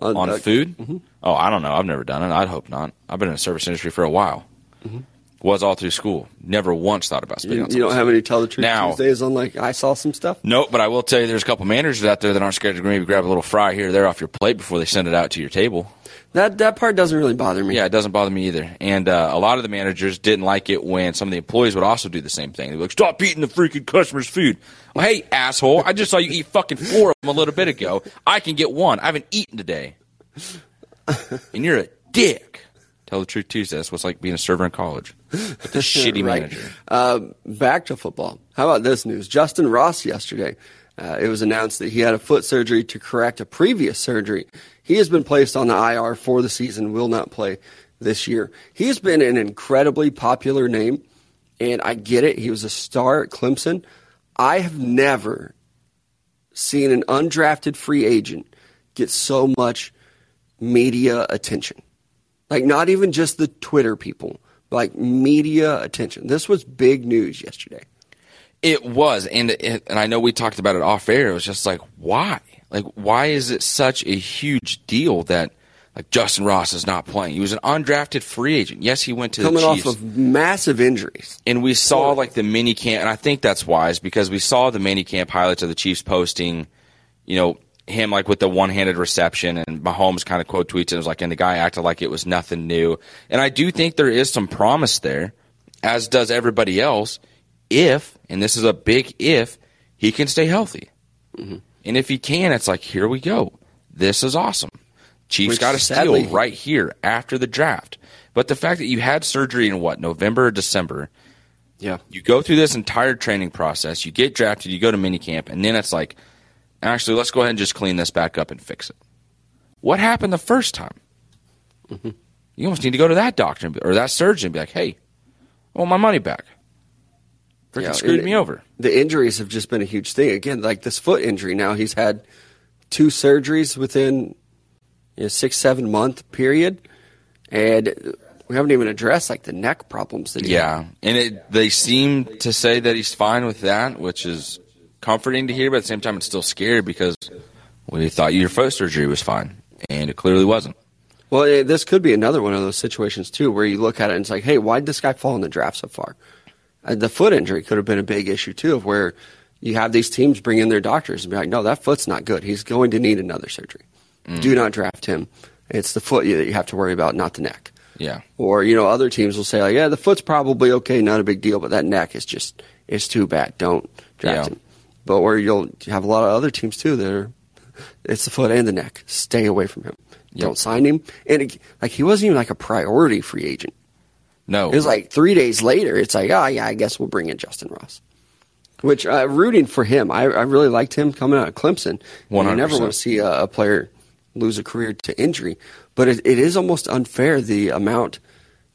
on food? Mm-hmm. Oh, I don't know. I've never done it. I'd hope not. I've been in the service industry for a while. Mm-hmm. Was all through school. Never once thought about speaking on Sunday. You don't have any tell the truth now, Tuesdays on, like, I saw some stuff? Nope, but I will tell you there's a couple managers out there that aren't scared to maybe grab a little fry here or there off your plate before they send it out to your table. That part doesn't really bother me. Yeah, it doesn't bother me either. And a lot of the managers didn't like it when some of the employees would also do the same thing. They'd be like, stop eating the freaking customer's food. Well, hey, asshole, I just saw you eat fucking four of them a little bit ago. I can get one. I haven't eaten today. And you're a dick. Tell the truth Tuesday. That's what's like being a server in college. With a shitty manager. Back to football. How about this news? Justyn Ross yesterday. It was announced that he had a foot surgery to correct a previous surgery. He has been placed on the IR for the season, will not play this year. He's been an incredibly popular name, and I get it. He was a star at Clemson. I have never seen an undrafted free agent get so much media attention. Like, not even just the Twitter people, but like media attention. This was big news yesterday. It was, and I know we talked about it off air. It was just like, why? Like, why is it such a huge deal that, like, Justyn Ross is not playing? He was an undrafted free agent. Yes, he went to the Chiefs. Coming off of massive injuries. And we saw, like, the mini camp, and I think that's wise because we saw the mini camp highlights of the Chiefs posting, you know, him, like, with the one-handed reception, and Mahomes kind of quote tweets it. It was like, and the guy acted like it was nothing new. And I do think there is some promise there, as does everybody else, if, and this is a big if, he can stay healthy. Mm-hmm. And if he can, it's like, here we go. This is awesome. Chiefs got a steal right here after the draft. But the fact that you had surgery in, what, November or December, yeah, you go through this entire training process, you get drafted, you go to minicamp, and then it's like, actually, let's go ahead and just clean this back up and fix it. What happened the first time? Mm-hmm. You almost need to go to that doctor or that surgeon and be like, hey, I want my money back. Freaking screwed me over. The injuries have just been a huge thing. Again, like this foot injury now, he's had two surgeries within a 6-7 month period, and we haven't even addressed like the neck problems that he had. And they seem to say that he's fine with that, which is comforting to hear, but at the same time it's still scary because we thought your foot surgery was fine, and it clearly wasn't. Well, this could be another one of those situations too where you look at it and it's like, hey, why'd this guy fall in the draft so far? The foot injury could have been a big issue, too, of where you have these teams bring in their doctors and be like, no, that foot's not good. He's going to need another surgery. Mm. Do not draft him. It's the foot that you have to worry about, not the neck. Yeah. Or, you know, other teams will say, like, yeah, the foot's probably okay, not a big deal, but that neck is just, it's too bad. Don't draft him. But where you'll have a lot of other teams, too, that are, it's the foot and the neck. Stay away from him. Yep. Don't sign him. And, he wasn't even, like, a priority free agent. No. It was like 3 days later, it's like, oh, yeah, I guess we'll bring in Justyn Ross. Which, rooting for him. I really liked him coming out of Clemson. 100%. I never want to see a player lose a career to injury. But it is almost unfair, the amount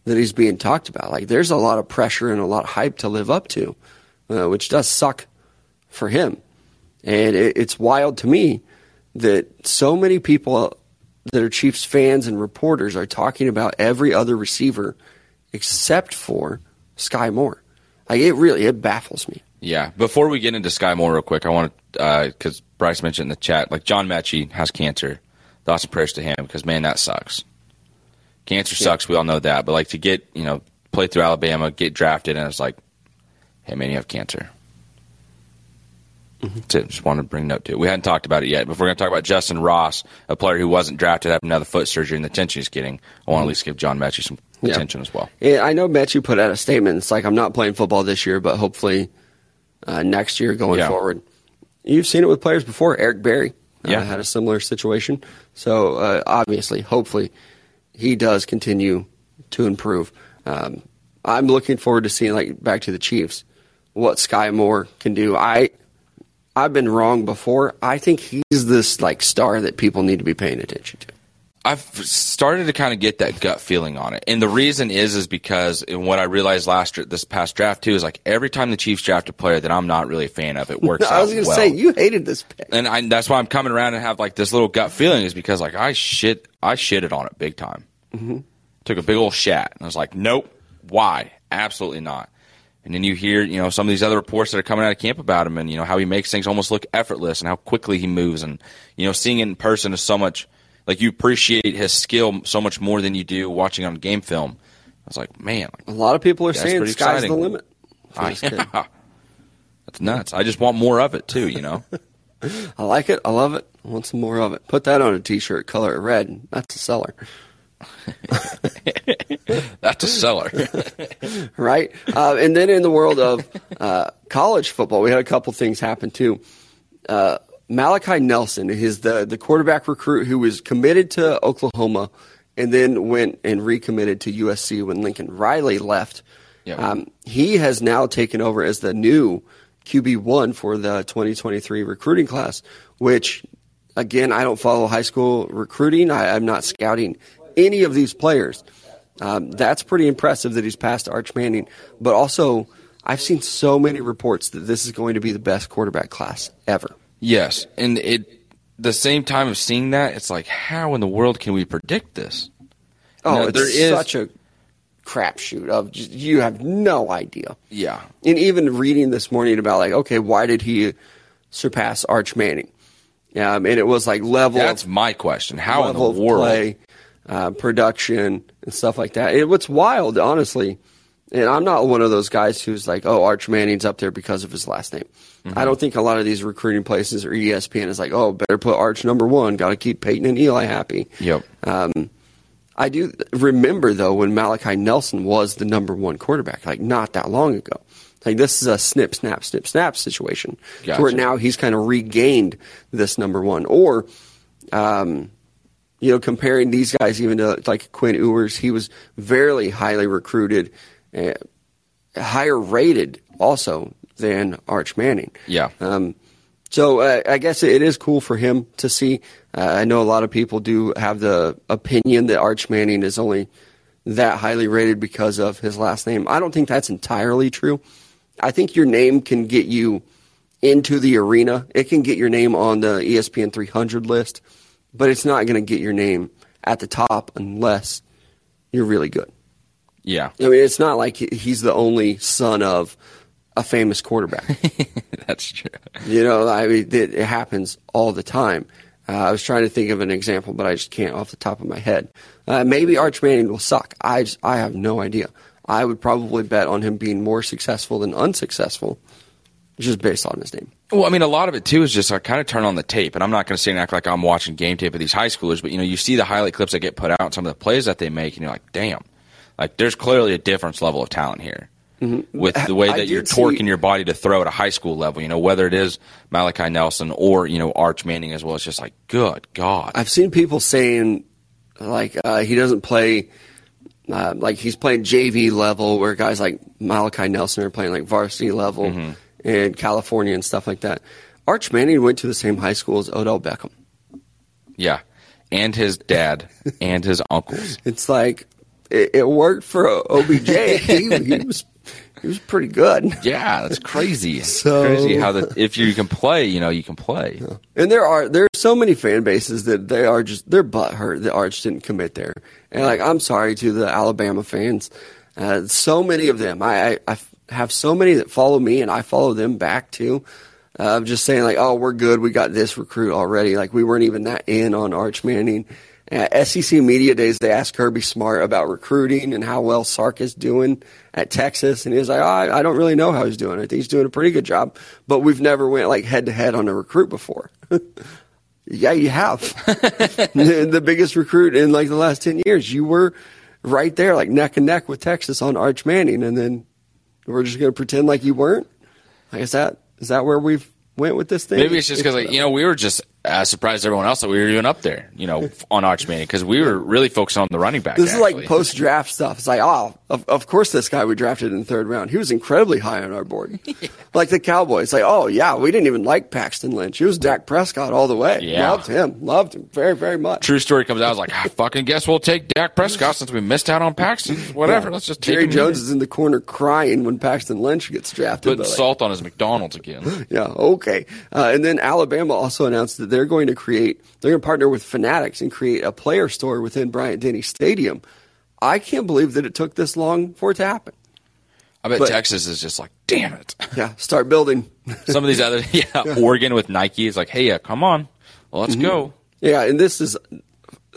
that he's being talked about. Like, there's a lot of pressure and a lot of hype to live up to, which does suck for him. And it's wild to me that so many people that are Chiefs fans and reporters are talking about every other receiver except for Sky Moore. Like, it baffles me. Yeah. Before we get into Sky Moore real quick, I want to, because Bryce mentioned in the chat, like, John Metchie has cancer. Thoughts and prayers to him, because, man, that sucks. Cancer sucks. We all know that. But, like, to get, you know, play through Alabama, get drafted, and it's like, hey, man, you have cancer. Mm-hmm. That's it. Just wanted to bring it up, too. We hadn't talked about it yet, but we're going to talk about Justyn Ross, a player who wasn't drafted, had another foot surgery, and the attention he's getting. I want to at least give John Metchie some attention as well. Yeah, I know Metchie put out a statement. It's like, I'm not playing football this year, but hopefully next year going forward. You've seen it with players before. Eric Berry had a similar situation. So, obviously, hopefully, he does continue to improve. I'm looking forward to seeing, like, back to the Chiefs, what Sky Moore can do. I've been wrong before. I think he's this, like, star that people need to be paying attention to. I've started to kind of get that gut feeling on it. And the reason is because, and what I realized this past draft, too, is like every time the Chiefs draft a player that I'm not really a fan of, it works out well. I was going to say, you hated this pick. And that's why I'm coming around and have like this little gut feeling is because like I shitted on it big time. Mm-hmm. Took a big old shat. And I was like, nope, why? Absolutely not. And then you hear, you know, some of these other reports that are coming out of camp about him and, you know, how he makes things almost look effortless and how quickly he moves. And, you know, seeing it in person is so much – like, you appreciate his skill so much more than you do watching on game film. I was like, man. A lot of people are saying sky's the limit. Yeah. That's nuts. I just want more of it, too, you know? I like it. I love it. I want some more of it. Put that on a T-shirt, color it red, and that's a seller. That's a seller. Right? And then in the world of college football, we had a couple things happen, too. Malachi Nelson is the quarterback recruit who was committed to Oklahoma and then went and recommitted to USC when Lincoln Riley left. Yep. He has now taken over as the new QB1 for the 2023 recruiting class, which, again, I don't follow high school recruiting. I'm not scouting any of these players. That's pretty impressive that he's passed Arch Manning. But also, I've seen so many reports that this is going to be the best quarterback class ever. Yes, and the same time of seeing that, it's like, how in the world can we predict this? Oh, now, such a crapshoot of just, you have no idea. Yeah. And even reading this morning about, like, okay, why did he surpass Arch Manning? And it was like level. That's my question. How in the world? Play, production and stuff like that. What's wild, honestly, and I'm not one of those guys who's like, oh, Arch Manning's up there because of his last name. Mm-hmm. I don't think a lot of these recruiting places or ESPN is like, oh, better put Arch number one. Got to keep Peyton and Eli happy. Yep. I do remember, though, when Malachi Nelson was the number one quarterback, like not that long ago. Like this is a snip, snap, snip, snap situation. Gotcha. Where now he's kind of regained this number one. Or, comparing these guys even to like Quinn Ewers, he was very highly recruited, higher rated also than Arch Manning. Yeah. So I guess it is cool for him to see. I know a lot of people do have the opinion that Arch Manning is only that highly rated because of his last name. I don't think that's entirely true. I think your name can get you into the arena. It can get your name on the ESPN 300 list, but it's not going to get your name at the top unless you're really good. Yeah. I mean, it's not like he's the only son of a famous quarterback. That's true. I mean, it happens all the time. I was trying to think of an example, but I just can't off the top of my head. Maybe Arch Manning will suck. I have no idea. I would probably bet on him being more successful than unsuccessful, just based on his name. Well, I mean, a lot of it, too, is just I kind of turn on the tape, and I'm not going to sit and act like I'm watching game tape of these high schoolers, but, you see the highlight clips that get put out and some of the plays that they make, and you're like, damn. Like, there's clearly a difference level of talent here. Mm-hmm. With the way that you're torquing your body to throw at a high school level, whether it is Malachi Nelson or, Arch Manning as well. It's just like, good God. I've seen people saying, like, he doesn't play, like he's playing JV level where guys like Malachi Nelson are playing like varsity level in mm-hmm. California and stuff like that. Arch Manning went to the same high school as Odell Beckham. Yeah, and his dad and his uncles. It's like, it worked for OBJ. He was pretty good. Yeah, that's crazy. Crazy how that if you can play, you can play. Yeah. And there are so many fan bases that they are just they're butthurt that Arch didn't commit there. And like I'm sorry to the Alabama fans, so many of them. I have so many that follow me and I follow them back too. Of just saying like, oh, we're good. We got this recruit already. Like we weren't even that in on Arch Manning. At SEC Media Days, they asked Kirby Smart about recruiting and how well Sark is doing at Texas. And he was like, oh, I don't really know how he's doing. I think he's doing a pretty good job. But we've never went like head-to-head on a recruit before. Yeah, you have. The biggest recruit in like the last 10 years. You were right there like neck and neck with Texas on Arch Manning. And then we're just going to pretend like you weren't? Like, is that where we've went with this thing? Maybe it's just because like, we were just – surprised everyone else that we were even up there, on Arch Manning because we were really focusing on the running back. This is like post-draft stuff. It's like, oh, of course this guy we drafted in the third round. He was incredibly high on our board. Yeah. Like the Cowboys. Like, oh, yeah, we didn't even like Paxton Lynch. He was Dak Prescott all the way. Yeah. Loved him very, very much. True story comes out. I was like, I fucking guess we'll take Dak Prescott since we missed out on Paxton. Whatever. Yeah. Let's just take Jerry Jones is in the corner crying when Paxton Lynch gets drafted. Putting salt on his McDonald's again. Yeah, okay. And then Alabama also announced that they're going to partner with Fanatics and create a player store within Bryant-Denny Stadium. I can't believe that it took this long for it to happen. I bet Texas is just like, damn it. Yeah, start building. Some of these other, Oregon with Nike is like, hey, come on, let's go. Yeah, and this is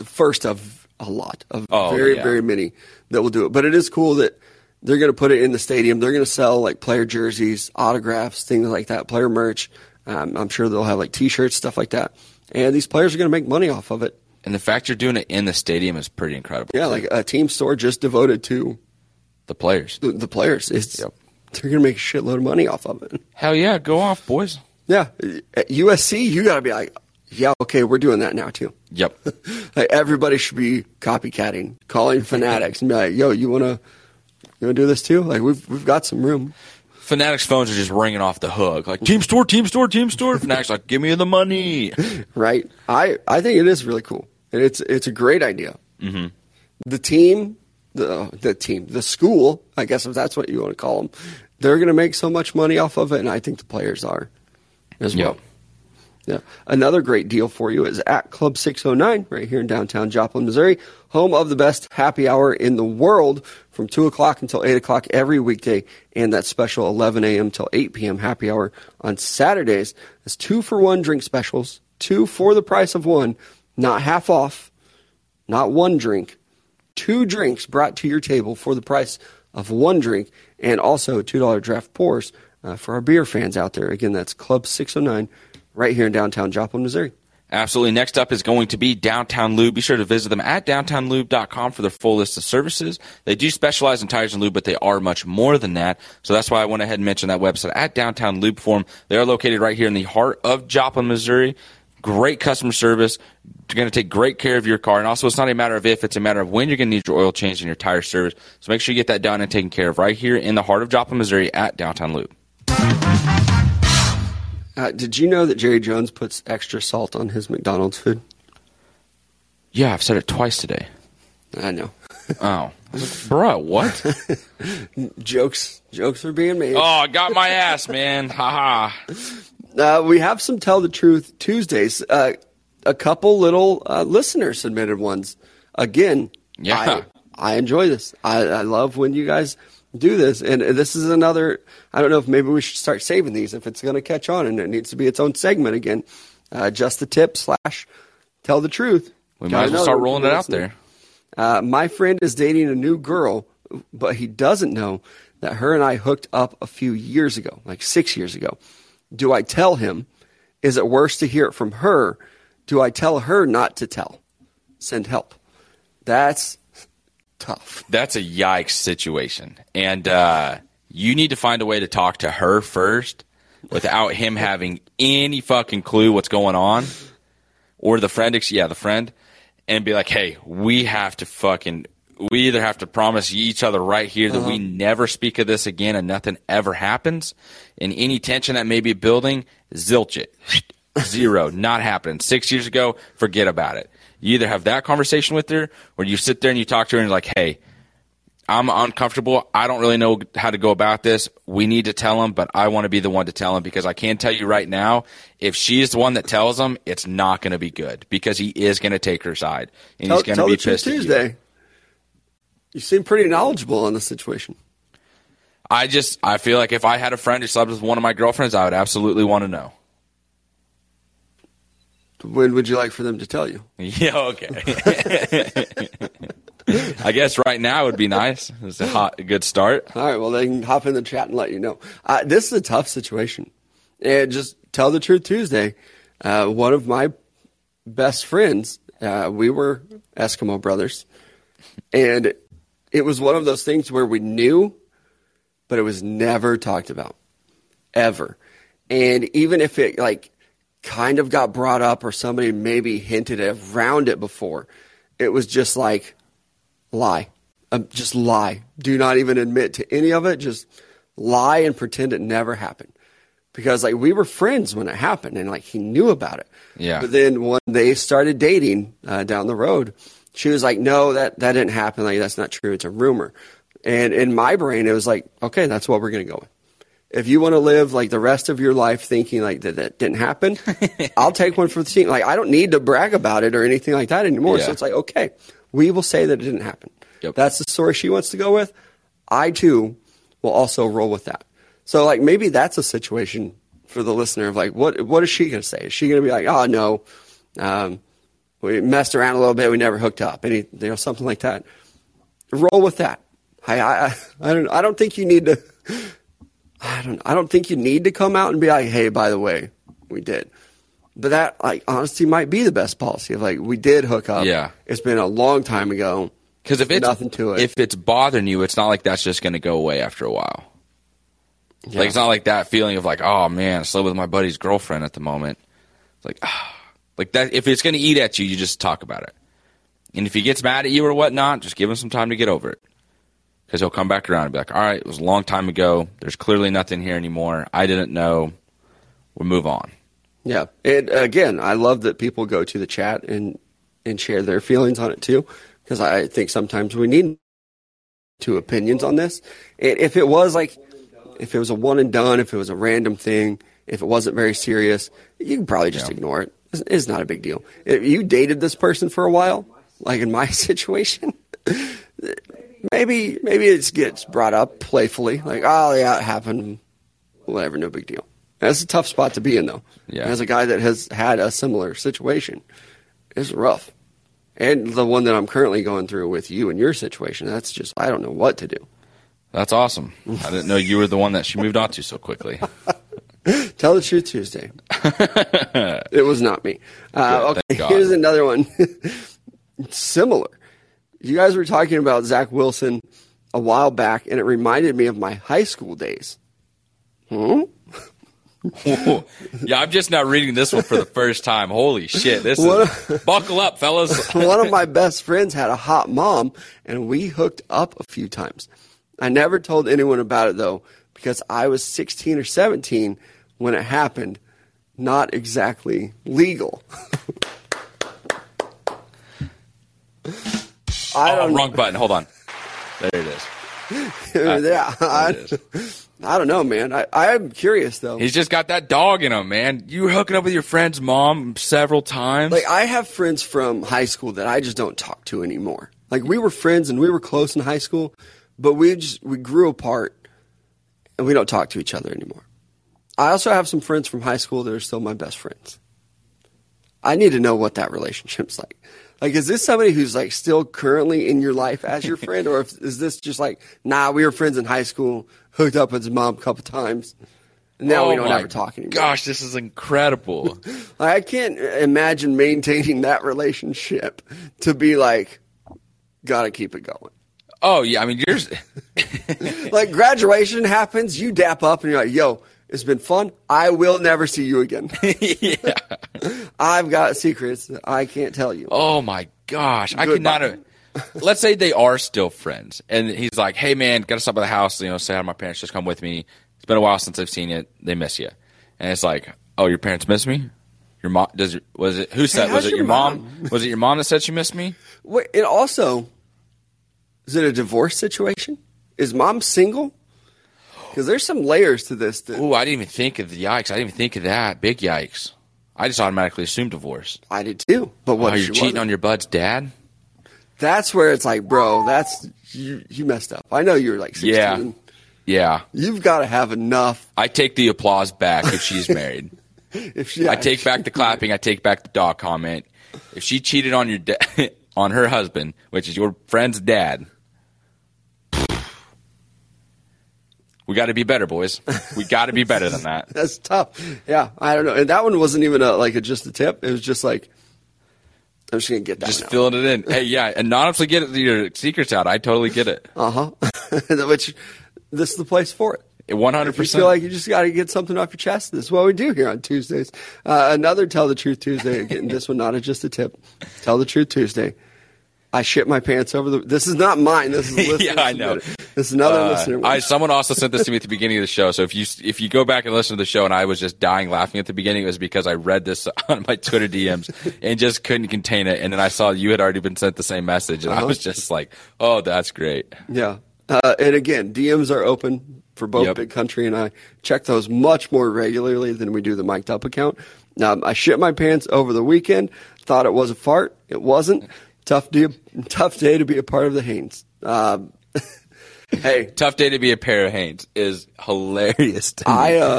first of a lot of very many that will do it. But it is cool that they're going to put it in the stadium. They're going to sell like player jerseys, autographs, things like that, player merch. I'm sure they'll have like T-shirts, stuff like that. And these players are going to make money off of it. And the fact you're doing it in the stadium is pretty incredible. Yeah, like a team store just devoted to the players. The players. They're going to make a shitload of money off of it. Hell yeah, go off, boys. Yeah, at USC, you got to be like, yeah, okay, we're doing that now too. Yep. Like everybody should be copycatting, calling Fanatics and be like, yo, you want to do this too? Like we've got some room. Fanatics phones are just ringing off the hook. Like, team store. Fanatics like, give me the money. Right. I think it is really cool. And it's a great idea. Mm-hmm. The school, I guess if that's what you want to call them, they're going to make so much money off of it, and I think the players are as well. Yeah. Another great deal for you is at Club 609 right here in downtown Joplin, Missouri, home of the best happy hour in the world from 2 o'clock until 8 o'clock every weekday, and that special 11 a.m. till 8 p.m. happy hour on Saturdays. It's 2-for-1 drink specials, 2 for the price of 1, not half off, not one drink, 2 drinks brought to your table for the price of 1 drink, and also $2 draft pours for our beer fans out there. Again, that's Club 609. Right here in downtown Joplin, Missouri. Absolutely. Next up is going to be Downtown Lube. Be sure to visit them at downtownlube.com for their full list of services. They do specialize in tires and lube, but they are much more than that. So that's why I went ahead and mentioned that website at Downtown Lube for them. They are located right here in the heart of Joplin, Missouri. Great customer service. You're going to take great care of your car. And also, it's not a matter of if, it's a matter of when you're going to need your oil change and your tire service. So make sure you get that done and taken care of right here in the heart of Joplin, Missouri at Downtown Lube. Did you know that Jerry Jones puts extra salt on his McDonald's food? Yeah, I've said it twice today. I know. Oh. Bro, what? Jokes are being made. Oh, I got my ass, man. Ha ha. We have some Tell the Truth Tuesdays. A couple little listeners submitted ones. Again, yeah. I enjoy this. I love when you guys do this, and this is another. I don't know if maybe we should start saving these if it's going to catch on, and it needs to be its own segment again. Just the tip / tell the truth. We might as well start rolling it out there. My friend is dating a new girl, but he doesn't know that her and I hooked up a few years ago, like 6 years ago. Do I tell him? Is it worse to hear it from her? Do I tell her not to tell? Send help. That's tough. That's a yikes situation. And you need to find a way to talk to her first without him having any fucking clue what's going on. Or the friend, and be like, hey, we either have to promise each other right here that we never speak of this again and nothing ever happens. And any tension that may be building, zilch it. Zero. Not happening. 6 years ago, forget about it. You either have that conversation with her or you sit there and you talk to her and you're like, hey, I'm uncomfortable. I don't really know how to go about this. We need to tell him, but I want to be the one to tell him because I can tell you right now, if she's the one that tells him, it's not going to be good because he is going to take her side and he's going to be pissed at you. Tuesday. You seem pretty knowledgeable on the situation. I feel like if I had a friend who slept with one of my girlfriends, I would absolutely want to know. When would you like for them to tell you? Yeah, okay. I guess right now would be nice. It's a good start. All right, well, they can hop in the chat and let you know. This is a tough situation. And just Tell the Truth Tuesday. One of my best friends, we were Eskimo brothers, and it was one of those things where we knew, but it was never talked about, ever. And even if it, like, kind of got brought up or somebody maybe hinted around it before, it was just like, lie. Just lie. Do not even admit to any of it. Just lie and pretend it never happened. Because like we were friends when it happened and like he knew about it. Yeah. But then when they started dating down the road, she was like, no, that didn't happen. Like that's not true. It's a rumor. And in my brain, it was like, okay, that's what we're going to go with. If you want to live like the rest of your life thinking like that didn't happen, I'll take one for the team. Like I don't need to brag about it or anything like that anymore. Yeah. So it's like, okay, we will say that it didn't happen. Yep. That's the story she wants to go with. I too will also roll with that. So like maybe that's a situation for the listener of like, what is she going to say? Is she going to be like, oh no, We messed around a little bit. We never hooked up. Any, you know, something like that. Roll with that. I don't think you need to come out and be like, hey, by the way, we did. But that, like, honesty might be the best policy of, like, we did hook up. Yeah. It's been a long time ago. Because if it's nothing to it, if it's bothering you, it's not like that's just going to go away after a while. Yeah. Like, it's not like that feeling of like, oh man, I slept with my buddy's girlfriend at the moment. It's like, like that. If it's going to eat at you, you just talk about it. And if he gets mad at you or whatnot, just give him some time to get over it. Because he'll come back around and be like, all right, it was a long time ago. There's clearly nothing here anymore. I didn't know. We'll move on. Yeah, and again, I love that people go to the chat and share their feelings on it too. Because I think sometimes we need two opinions on this. And if it was like, if it was a one and done, if it was a random thing, if it wasn't very serious, you can probably just ignore it. It's not a big deal. If you dated this person for a while, like in my situation, maybe it gets brought up playfully. Like, oh yeah, it happened. Whatever, no big deal. That's a tough spot to be in though. Yeah. As a guy that has had a similar situation, it's rough. And the one that I'm currently going through with you and your situation, that's just, I don't know what to do. That's awesome. I didn't know you were the one that she moved on to so quickly. Tell the truth Tuesday. It was not me. Okay, here's another one. Similar. You guys were talking about Zach Wilson a while back, and it reminded me of my high school days. Yeah, I'm just now reading this one for the first time. Holy shit. Buckle up, fellas. One of my best friends had a hot mom, and we hooked up a few times. I never told anyone about it, though, because I was 16 or 17 when it happened. Not exactly legal. Wrong button. Hold on. There it is. Yeah, I don't know, man. I'm curious, though. He's just got that dog in him, man. You were hooking up with your friend's mom several times. Like, I have friends from high school that I just don't talk to anymore. Like, we were friends and we were close in high school, but we grew apart and we don't talk to each other anymore. I also have some friends from high school that are still my best friends. I need to know what that relationship's like. Like, is this somebody who's, like, still currently in your life as your friend? Or is this just like, nah, we were friends in high school, hooked up with his mom a couple times, and now we don't ever talk anymore? Gosh, this is incredible. I can't imagine maintaining that relationship to be like, gotta keep it going. Oh, yeah, I mean, yours. Like, graduation happens, you dap up, and you're like, yo, it's been fun. I will never see you again. Yeah. I've got secrets that I can't tell you. Oh, my gosh. Goodbye. I could not have. Let's say they are still friends. And he's like, hey, man, got to stop by the house. You know, say hi to my parents. Just come with me. It's been a while since I've seen you. They miss you. And it's like, oh, your parents miss me? Your mom? Was it? Who said? Hey, was it your mom? Was it your mom that said she missed me? Wait, and also, is it a divorce situation? Is mom single? Because there's some layers to this. Oh, I didn't even think of the yikes. I didn't even think of that. Big yikes. I just automatically assumed divorce. I did too. But what? You're cheating on your bud's dad? That's where it's like, bro, that's you messed up. I know you were like 16. Yeah. You've got to have enough. I take the applause back if she's married. I take back the clapping. I take back the dog comment. If she cheated on your on her husband, which is your friend's dad. We got to be better, boys. We got to be better than that. That's tough. Yeah, I don't know. And that one wasn't even just a tip. It was just like, I'm just going to get that just now. Filling it in. Hey, yeah, anonymously get your secrets out. I totally get it. Uh-huh. Which, this is the place for it. 100%. If you feel like you just got to get something off your chest, this is what we do here on Tuesdays. Another Tell the Truth Tuesday. Again, this one, not just a tip. Tell the Truth Tuesday. I shit my pants over the. This is not mine. This is a listener. Yeah, I know. This is another listener. Someone also sent this to me at the beginning of the show. So if you go back and listen to the show, and I was just dying laughing at the beginning, it was because I read this on my Twitter DMs and just couldn't contain it. And then I saw you had already been sent the same message, and I was just like, "Oh, that's great." Yeah. And again, DMs are open for both Big Country and I. Check those much more regularly than we do the Mic'd Up account. I shit my pants over the weekend. Thought it was a fart. It wasn't. Tough day to be a part of the Haynes. Hey, tough day to be a pair of Haynes is hilarious to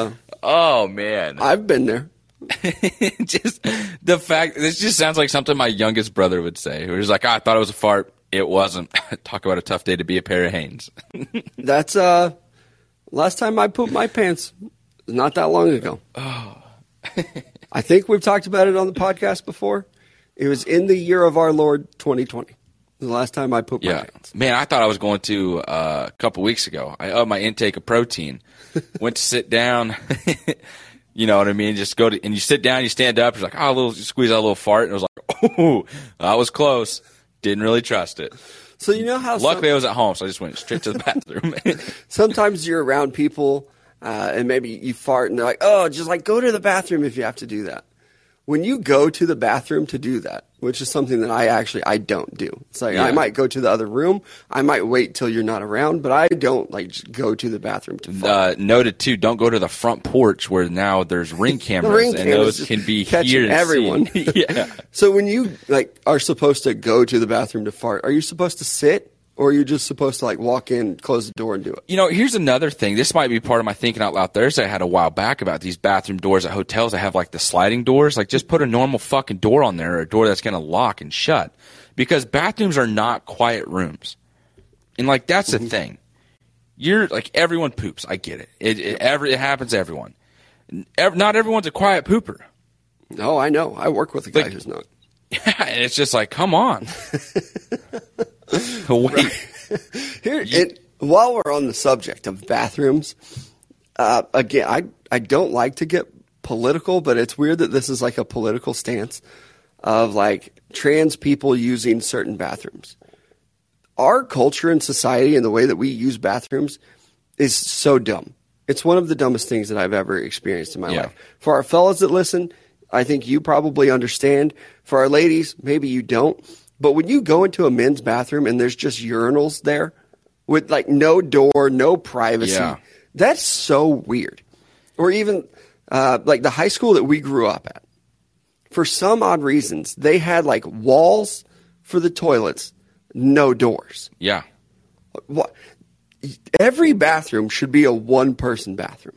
me. Oh man, I've been there. Just the fact, this just sounds like something my youngest brother would say. He was like, I thought it was a fart. It wasn't. Talk about a tough day to be a pair of Hanes. That's last time I pooped my pants, not that long ago. Oh. I think we've talked about it on the podcast before. It was in the year of our Lord 2020. The last time I pooped my pants. Man, I thought I was going to a couple weeks ago. I upped my intake of protein. Went to sit down. You know what I mean? Just go to, and you sit down, you stand up. You're like, oh, a little, you squeeze out a little fart. And I was like, oh, that was close. Didn't really trust it. So you know how luckily I was at home, so I just went straight to the bathroom. Sometimes you're around people and maybe you fart and they're like, oh, just like go to the bathroom if you have to do that. When you go to the bathroom to do that, which is something that I don't do. It's like I might go to the other room. I might wait till you're not around, but I don't like just go to the bathroom to fart. Noted too, don't go to the front porch where now there's ring cameras those can be here to everyone. Yeah. So when you like are supposed to go to the bathroom to fart, are you supposed to sit? Or you're just supposed to like walk in, close the door, and do it. You know, here's another thing. This might be part of my Thinking Out Loud Thursday I had a while back about these bathroom doors at hotels that have like the sliding doors. Like just put a normal fucking door on there, or a door that's going to lock and shut. Because bathrooms are not quiet rooms. And like that's the thing. You're like everyone poops. I get it. It happens to everyone. Not everyone's a quiet pooper. No, I know. I work with a guy who's not. Yeah, and it's just like, come on. Wait. Here, while we're on the subject of bathrooms, again, I don't like to get political, but it's weird that this is like a political stance of like trans people using certain bathrooms. Our culture and society and the way that we use bathrooms is so dumb. It's one of the dumbest things that I've ever experienced in my life. For our fellas that listen, I think you probably understand. For our ladies, maybe you don't. But when you go into a men's bathroom and there's just urinals there with like no door, no privacy, that's so weird. Or even like the high school that we grew up at, for some odd reasons, they had like walls for the toilets, no doors. Yeah. What? Every bathroom should be a one-person bathroom.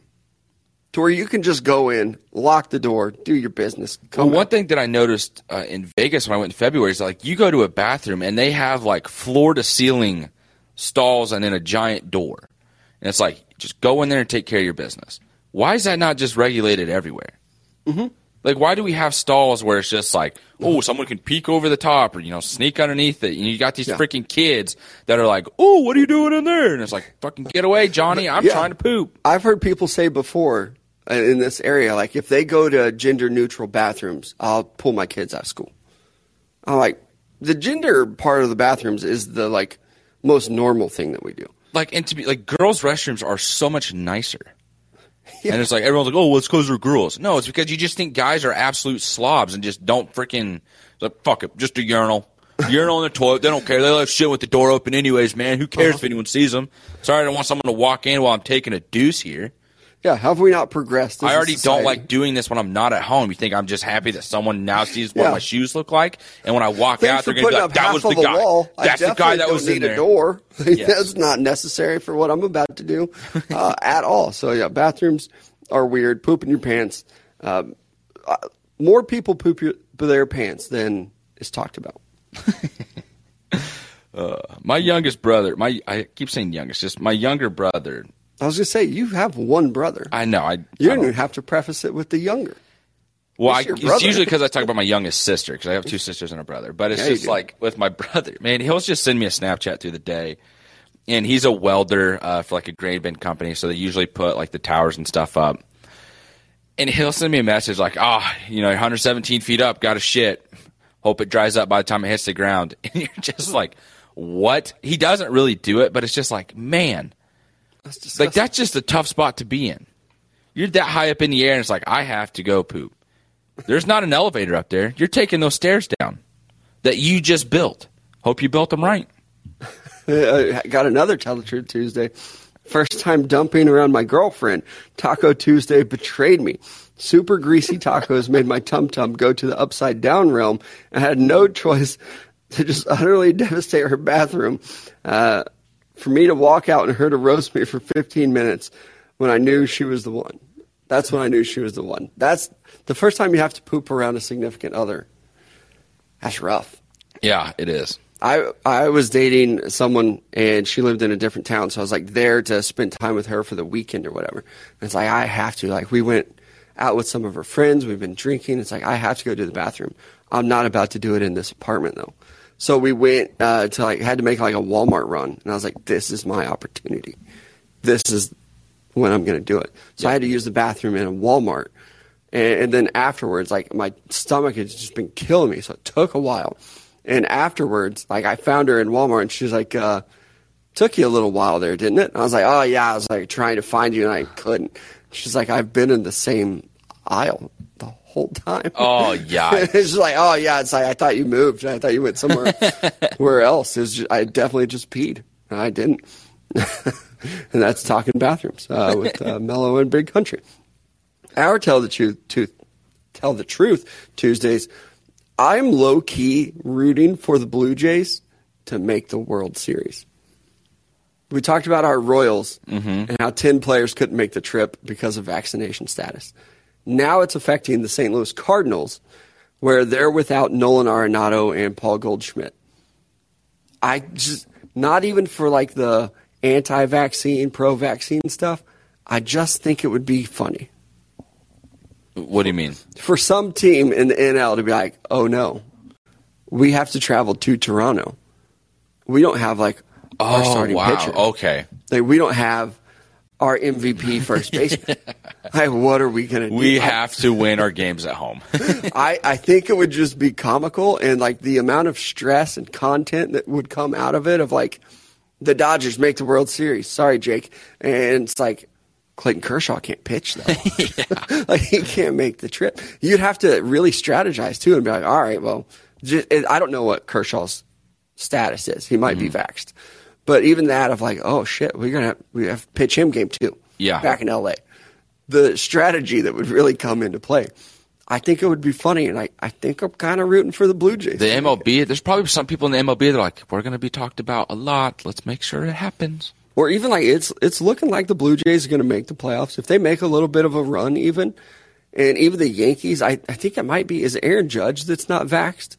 To where you can just go in, lock the door, do your business. One thing that I noticed in Vegas when I went in February is like you go to a bathroom and they have like floor to ceiling stalls and then a giant door. And it's like just go in there and take care of your business. Why is that not just regulated everywhere? Mm-hmm. Like why do we have stalls where it's just like, oh, someone can peek over the top or sneak underneath it? And you got these freaking kids that are like, oh, what are you doing in there? And it's like, fucking get away, Johnny. I'm trying to poop. I've heard people say before in this area, like if they go to gender-neutral bathrooms, I'll pull my kids out of school. I'm like, the gender part of the bathrooms is the like most normal thing that we do. Like, and to be like, girls' restrooms are so much nicer. Yeah. And it's like everyone's like, oh, well, it's because we're girls. No, it's because you just think guys are absolute slobs and just don't freaking like fuck it, just a urinal. Urinal in the toilet. They don't care. They left shit with the door open anyways, man. Who cares if anyone sees them? Sorry, I don't want someone to walk in while I'm taking a deuce here. Yeah, how have we not progressed? I already don't like doing this when I'm not at home. You think I'm just happy that someone now sees what my shoes look like? And when I walk out, they're going to be like, that was the guy. That's the guy that was in there. I definitely don't need a door. That's not necessary for what I'm about to do at all. So, yeah, bathrooms are weird. Poop in your pants. More people poop their pants than is talked about. My youngest brother, I keep saying youngest, just my younger brother. I was going to say, you have one brother. I know. You don't even have to preface it with the younger. Well, it's usually because I talk about my youngest sister because I have two sisters and a brother. But it's just like with my brother. Man, he'll just send me a Snapchat through the day. And he's a welder for like a grade bin company. So they usually put like the towers and stuff up. And he'll send me a message like, you're 117 feet up, got a shit. Hope it dries up by the time it hits the ground. And you're just like, what? He doesn't really do it, but it's just like, man. That's like that's just a tough spot to be in. You're that high up in the air, and it's like I have to go poop. There's not an elevator up there. You're taking those stairs down that you just built. Hope you built them right. I got another Tell the Truth Tuesday. First time dumping around my girlfriend. Taco Tuesday betrayed me. Super greasy tacos made my tum tum go to the upside down realm. I had no choice to just utterly devastate her bathroom. For me to walk out and her to roast me for 15 minutes when I knew she was the one. That's when I knew she was the one. That's the first time you have to poop around a significant other. That's rough. Yeah, it is. I was dating someone, and she lived in a different town, so I was, like, there to spend time with her for the weekend or whatever. And it's like, I have to. Like, we went out with some of her friends. We've been drinking. It's like, I have to go to the bathroom. I'm not about to do it in this apartment, though. So we went to, like, had to make, like, a Walmart run. And I was like, this is my opportunity. This is when I'm going to do it. So I had to use the bathroom in a Walmart. And then afterwards, like, my stomach had just been killing me, so it took a while. And afterwards, like, I found her in Walmart, and she was like, took you a little while there, didn't it? And I was like, oh, yeah. I was, like, trying to find you, and I couldn't. She's like, I've been in the same aisle the whole time. Oh, yeah. It's like, oh, yeah. It's like, I thought you moved. I thought you went somewhere where else. It was just, I definitely just peed. And I didn't. And that's talking bathrooms with Mello and Big Country. Our Tell the Truth Tuesdays. I'm low-key rooting for the Blue Jays to make the World Series. We talked about our Royals and how 10 players couldn't make the trip because of vaccination status. Now it's affecting the St. Louis Cardinals, where they're without Nolan Arenado and Paul Goldschmidt. I just, not even for like the anti-vaccine, pro-vaccine stuff, I just think it would be funny. What do you mean? For some team in the NL to be like, oh, no, we have to travel to Toronto. We don't have, like, our starting pitcher. Okay. Like, we don't have our MVP first baseman. Like, what are we going to do? We have to win our games at home. I think it would just be comical, and, like, the amount of stress and content that would come out of it of, like, the Dodgers make the World Series. Sorry, Jake. And it's like, Clayton Kershaw can't pitch, though. Like, he can't make the trip. You'd have to really strategize, too, and be like, all right, well, I don't know what Kershaw's status is. He might be vaxxed. But even that of like, oh, shit, we have to pitch him game two back in L.A. The strategy that would really come into play. I think it would be funny, and I think I'm kind of rooting for the Blue Jays. The MLB, there's probably some people in the MLB that are like, we're going to be talked about a lot. Let's make sure it happens. Or even like it's looking like the Blue Jays are going to make the playoffs. If they make a little bit of a run even, and even the Yankees, I think it might be, is Aaron Judge that's not vaxxed?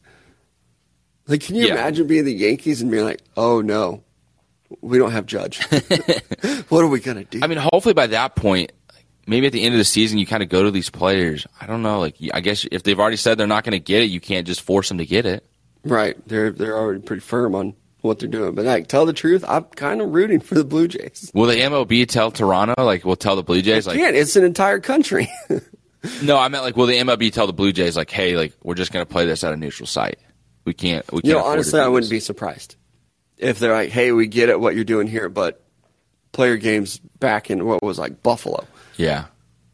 Like, can you imagine being the Yankees and being like, oh, no, we don't have Judge. What are we going to do? I mean, hopefully by that point, maybe at the end of the season, you kind of go to these players. I don't know. Like, I guess if they've already said they're not going to get it, you can't just force them to get it. Right. They're already pretty firm on what they're doing. But like, tell the truth, I'm kind of rooting for the Blue Jays. Will the MLB tell Toronto, like, we'll tell the Blue Jays? They can't. It's an entire country. No, I meant like, will the MLB tell the Blue Jays, like, hey, like, we're just going to play this at a neutral site. We can't. You know, honestly, I wouldn't be surprised if they're like, hey, we get it what you're doing here, but play your games back in what was like Buffalo. Yeah.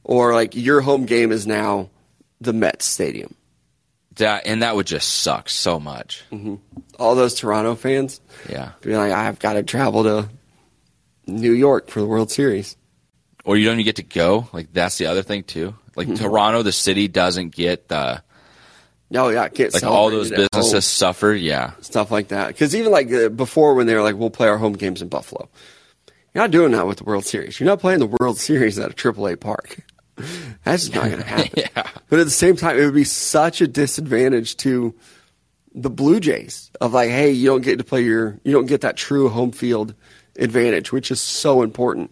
Or like your home game is now the Mets Stadium. And that would just suck so much. Mm-hmm. All those Toronto fans, be like, I've got to travel to New York for the World Series, or you don't even get to go. Like that's the other thing too. Like Toronto, the city doesn't get the. No, yeah, can't like all those businesses suffer. Yeah, stuff like that. Because even like before, when they were like, we'll play our home games in Buffalo. You're not doing that with the World Series. You're not playing the World Series at a AAA park. That's just not going to happen. But at the same time, it would be such a disadvantage to the Blue Jays of like, hey, you don't get to play you don't get that true home field advantage, which is so important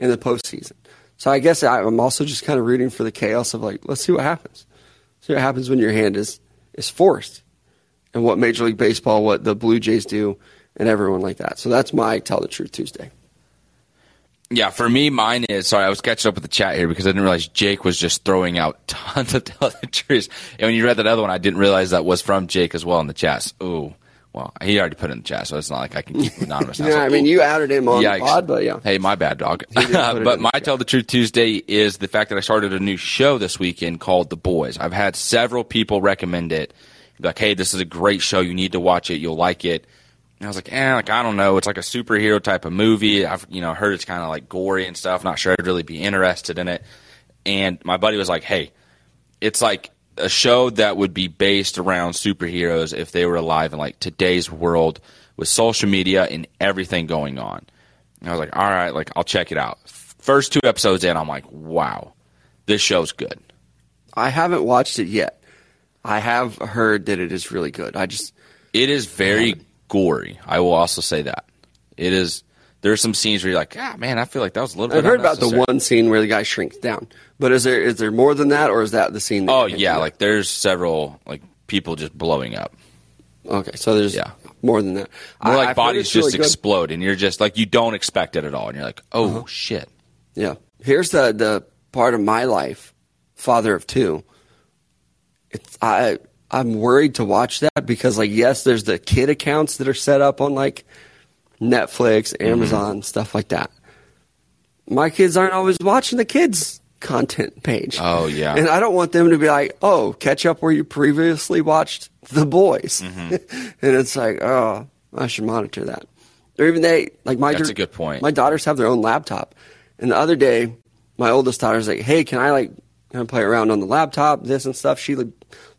in the postseason. So I guess I'm also just kind of rooting for the chaos of like, let's see what happens. See what happens when your hand is forced, and what Major League Baseball, what the Blue Jays do, and everyone like that. So that's my Tell the Truth Tuesday. Yeah, for me, mine is, sorry, I was catching up with the chat here because I didn't realize Jake was just throwing out tons of Tell the Truth. And when you read that other one, I didn't realize that was from Jake as well in the chat. So, ooh, well, he already put it in the chat, so it's not like I can keep him anonymous. Yeah, I mean, you outed him on the pod, but yeah. Hey, my bad, dog. But my Tell the Truth Tuesday is the fact that I started a new show this weekend called The Boys. I've had several people recommend it. They're like, hey, this is a great show. You need to watch it. You'll like it. And I was like, I don't know. It's like a superhero type of movie. I've heard it's kind of like gory and stuff. Not sure I'd really be interested in it. And my buddy was like, hey, it's like a show that would be based around superheroes if they were alive in like today's world with social media and everything going on. And I was like, all right, like I'll check it out. First two episodes in, I'm like, wow, this show's good? I haven't watched it yet. I have heard that it is really good. It is very gory. I will also say that. It is. There are some scenes where you're like, ah, man, I feel like that was a little bit unnecessary. I've heard about the one scene where the guy shrinks down. But is there more than that, or is that the scene? Oh, yeah. Like, there's several, like, people just blowing up. Okay, so there's more than that. More like bodies just explode, and you're just like, you don't expect it at all. And you're like, oh, shit. Yeah. Here's the part of my life, father of two. I'm worried to watch that because, like, yes, there's the kid accounts that are set up on, like, Netflix, Amazon, stuff like that. My kids aren't always watching the kids' content page. Oh, yeah. And I don't want them to be like, oh, catch up where you previously watched The Boys. And it's like, oh, I should monitor that. Or even they, like, that's a good point. My daughters have their own laptop. And the other day, my oldest daughter's like, hey, can I play around on the laptop, this and stuff? She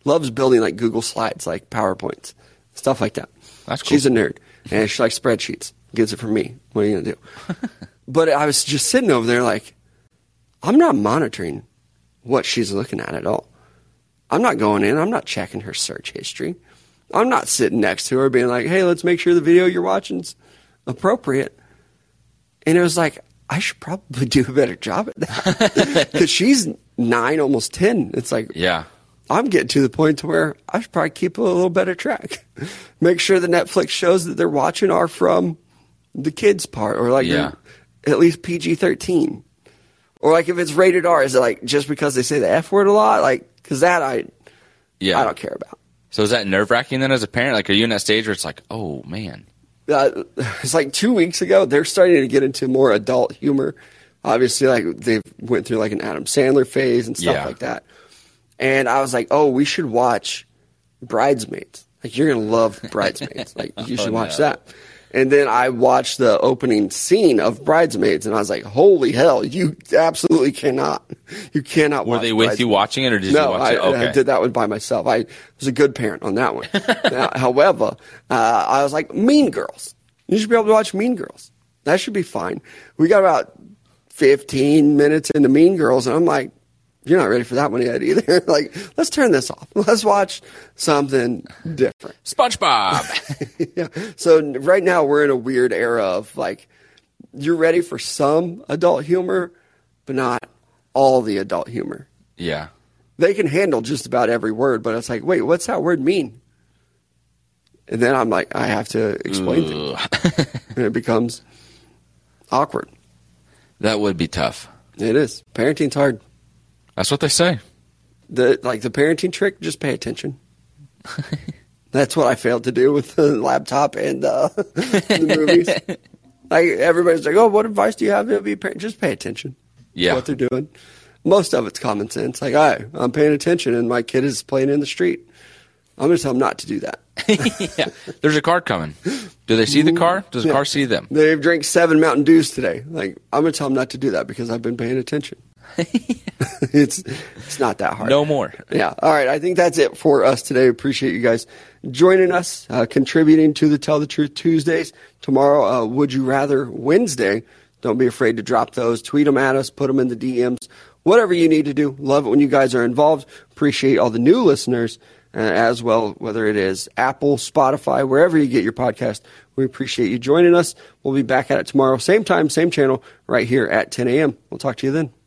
loves building, like, Google Slides, like PowerPoints, stuff like that. That's cool. She's a nerd. And she likes spreadsheets. Gets it from me. What are you going to do? But I was just sitting over there like, I'm not monitoring what she's looking at all. I'm not going in. I'm not checking her search history. I'm not sitting next to her being like, hey, let's make sure the video you're watching's appropriate. And it was like, I should probably do a better job at that. Because she's 9, almost 10. It's like, yeah. I'm getting to the point to where I should probably keep a little better track. Make sure the Netflix shows that they're watching are from the kids' part, or like at least PG-13. Or like if it's rated R, is it like just because they say the F word a lot? Like, because that I don't care about. So is that nerve-wracking then as a parent? Like, are you in that stage where it's like, oh, man. It's like 2 weeks ago, they're starting to get into more adult humor. Obviously, like they went through like an Adam Sandler phase and stuff like that. And I was like, oh, we should watch Bridesmaids. Like, you're going to love Bridesmaids. Like, you should watch that. And then I watched the opening scene of Bridesmaids, and I was like, holy hell, you absolutely cannot. You cannot watch Bridesmaids. Were they with you watching it, or did you watch it? No, I did that one by myself. I was a good parent on that one. Now, however, I was like, Mean Girls. You should be able to watch Mean Girls. That should be fine. We got about 15 minutes into Mean Girls, and I'm like, you're not ready for that one yet either. Like, let's turn this off. Let's watch something different. SpongeBob. So right now we're in a weird era of like, you're ready for some adult humor, but not all the adult humor. Yeah. They can handle just about every word, but it's like, wait, what's that word mean? And then I'm like, I have to explain things. And it becomes awkward. That would be tough. It is. Parenting's hard. That's what they say. The parenting trick, just pay attention. That's what I failed to do with the laptop and the movies. Like, everybody's like, oh, what advice do you have to be a parent? Just pay attention to what they're doing. Most of it's common sense. Like, I'm paying attention, and my kid is playing in the street. I'm going to tell them not to do that. There's a car coming. Do they see the car? Does the car see them? They've drank 7 Mountain Dews today. Like, I'm going to tell them not to do that because I've been paying attention. It's not that hard. No more. Yeah. All right. I think that's it for us today. Appreciate you guys joining us, contributing to the Tell the Truth Tuesdays. Tomorrow, Would You Rather Wednesday. Don't be afraid to drop those. Tweet them at us. Put them in the DMs. Whatever you need to do. Love it when you guys are involved. Appreciate all the new listeners as well, whether it is Apple, Spotify, wherever you get your podcast. We appreciate you joining us. We'll be back at it tomorrow. Same time, same channel, right here at 10 a.m. We'll talk to you then.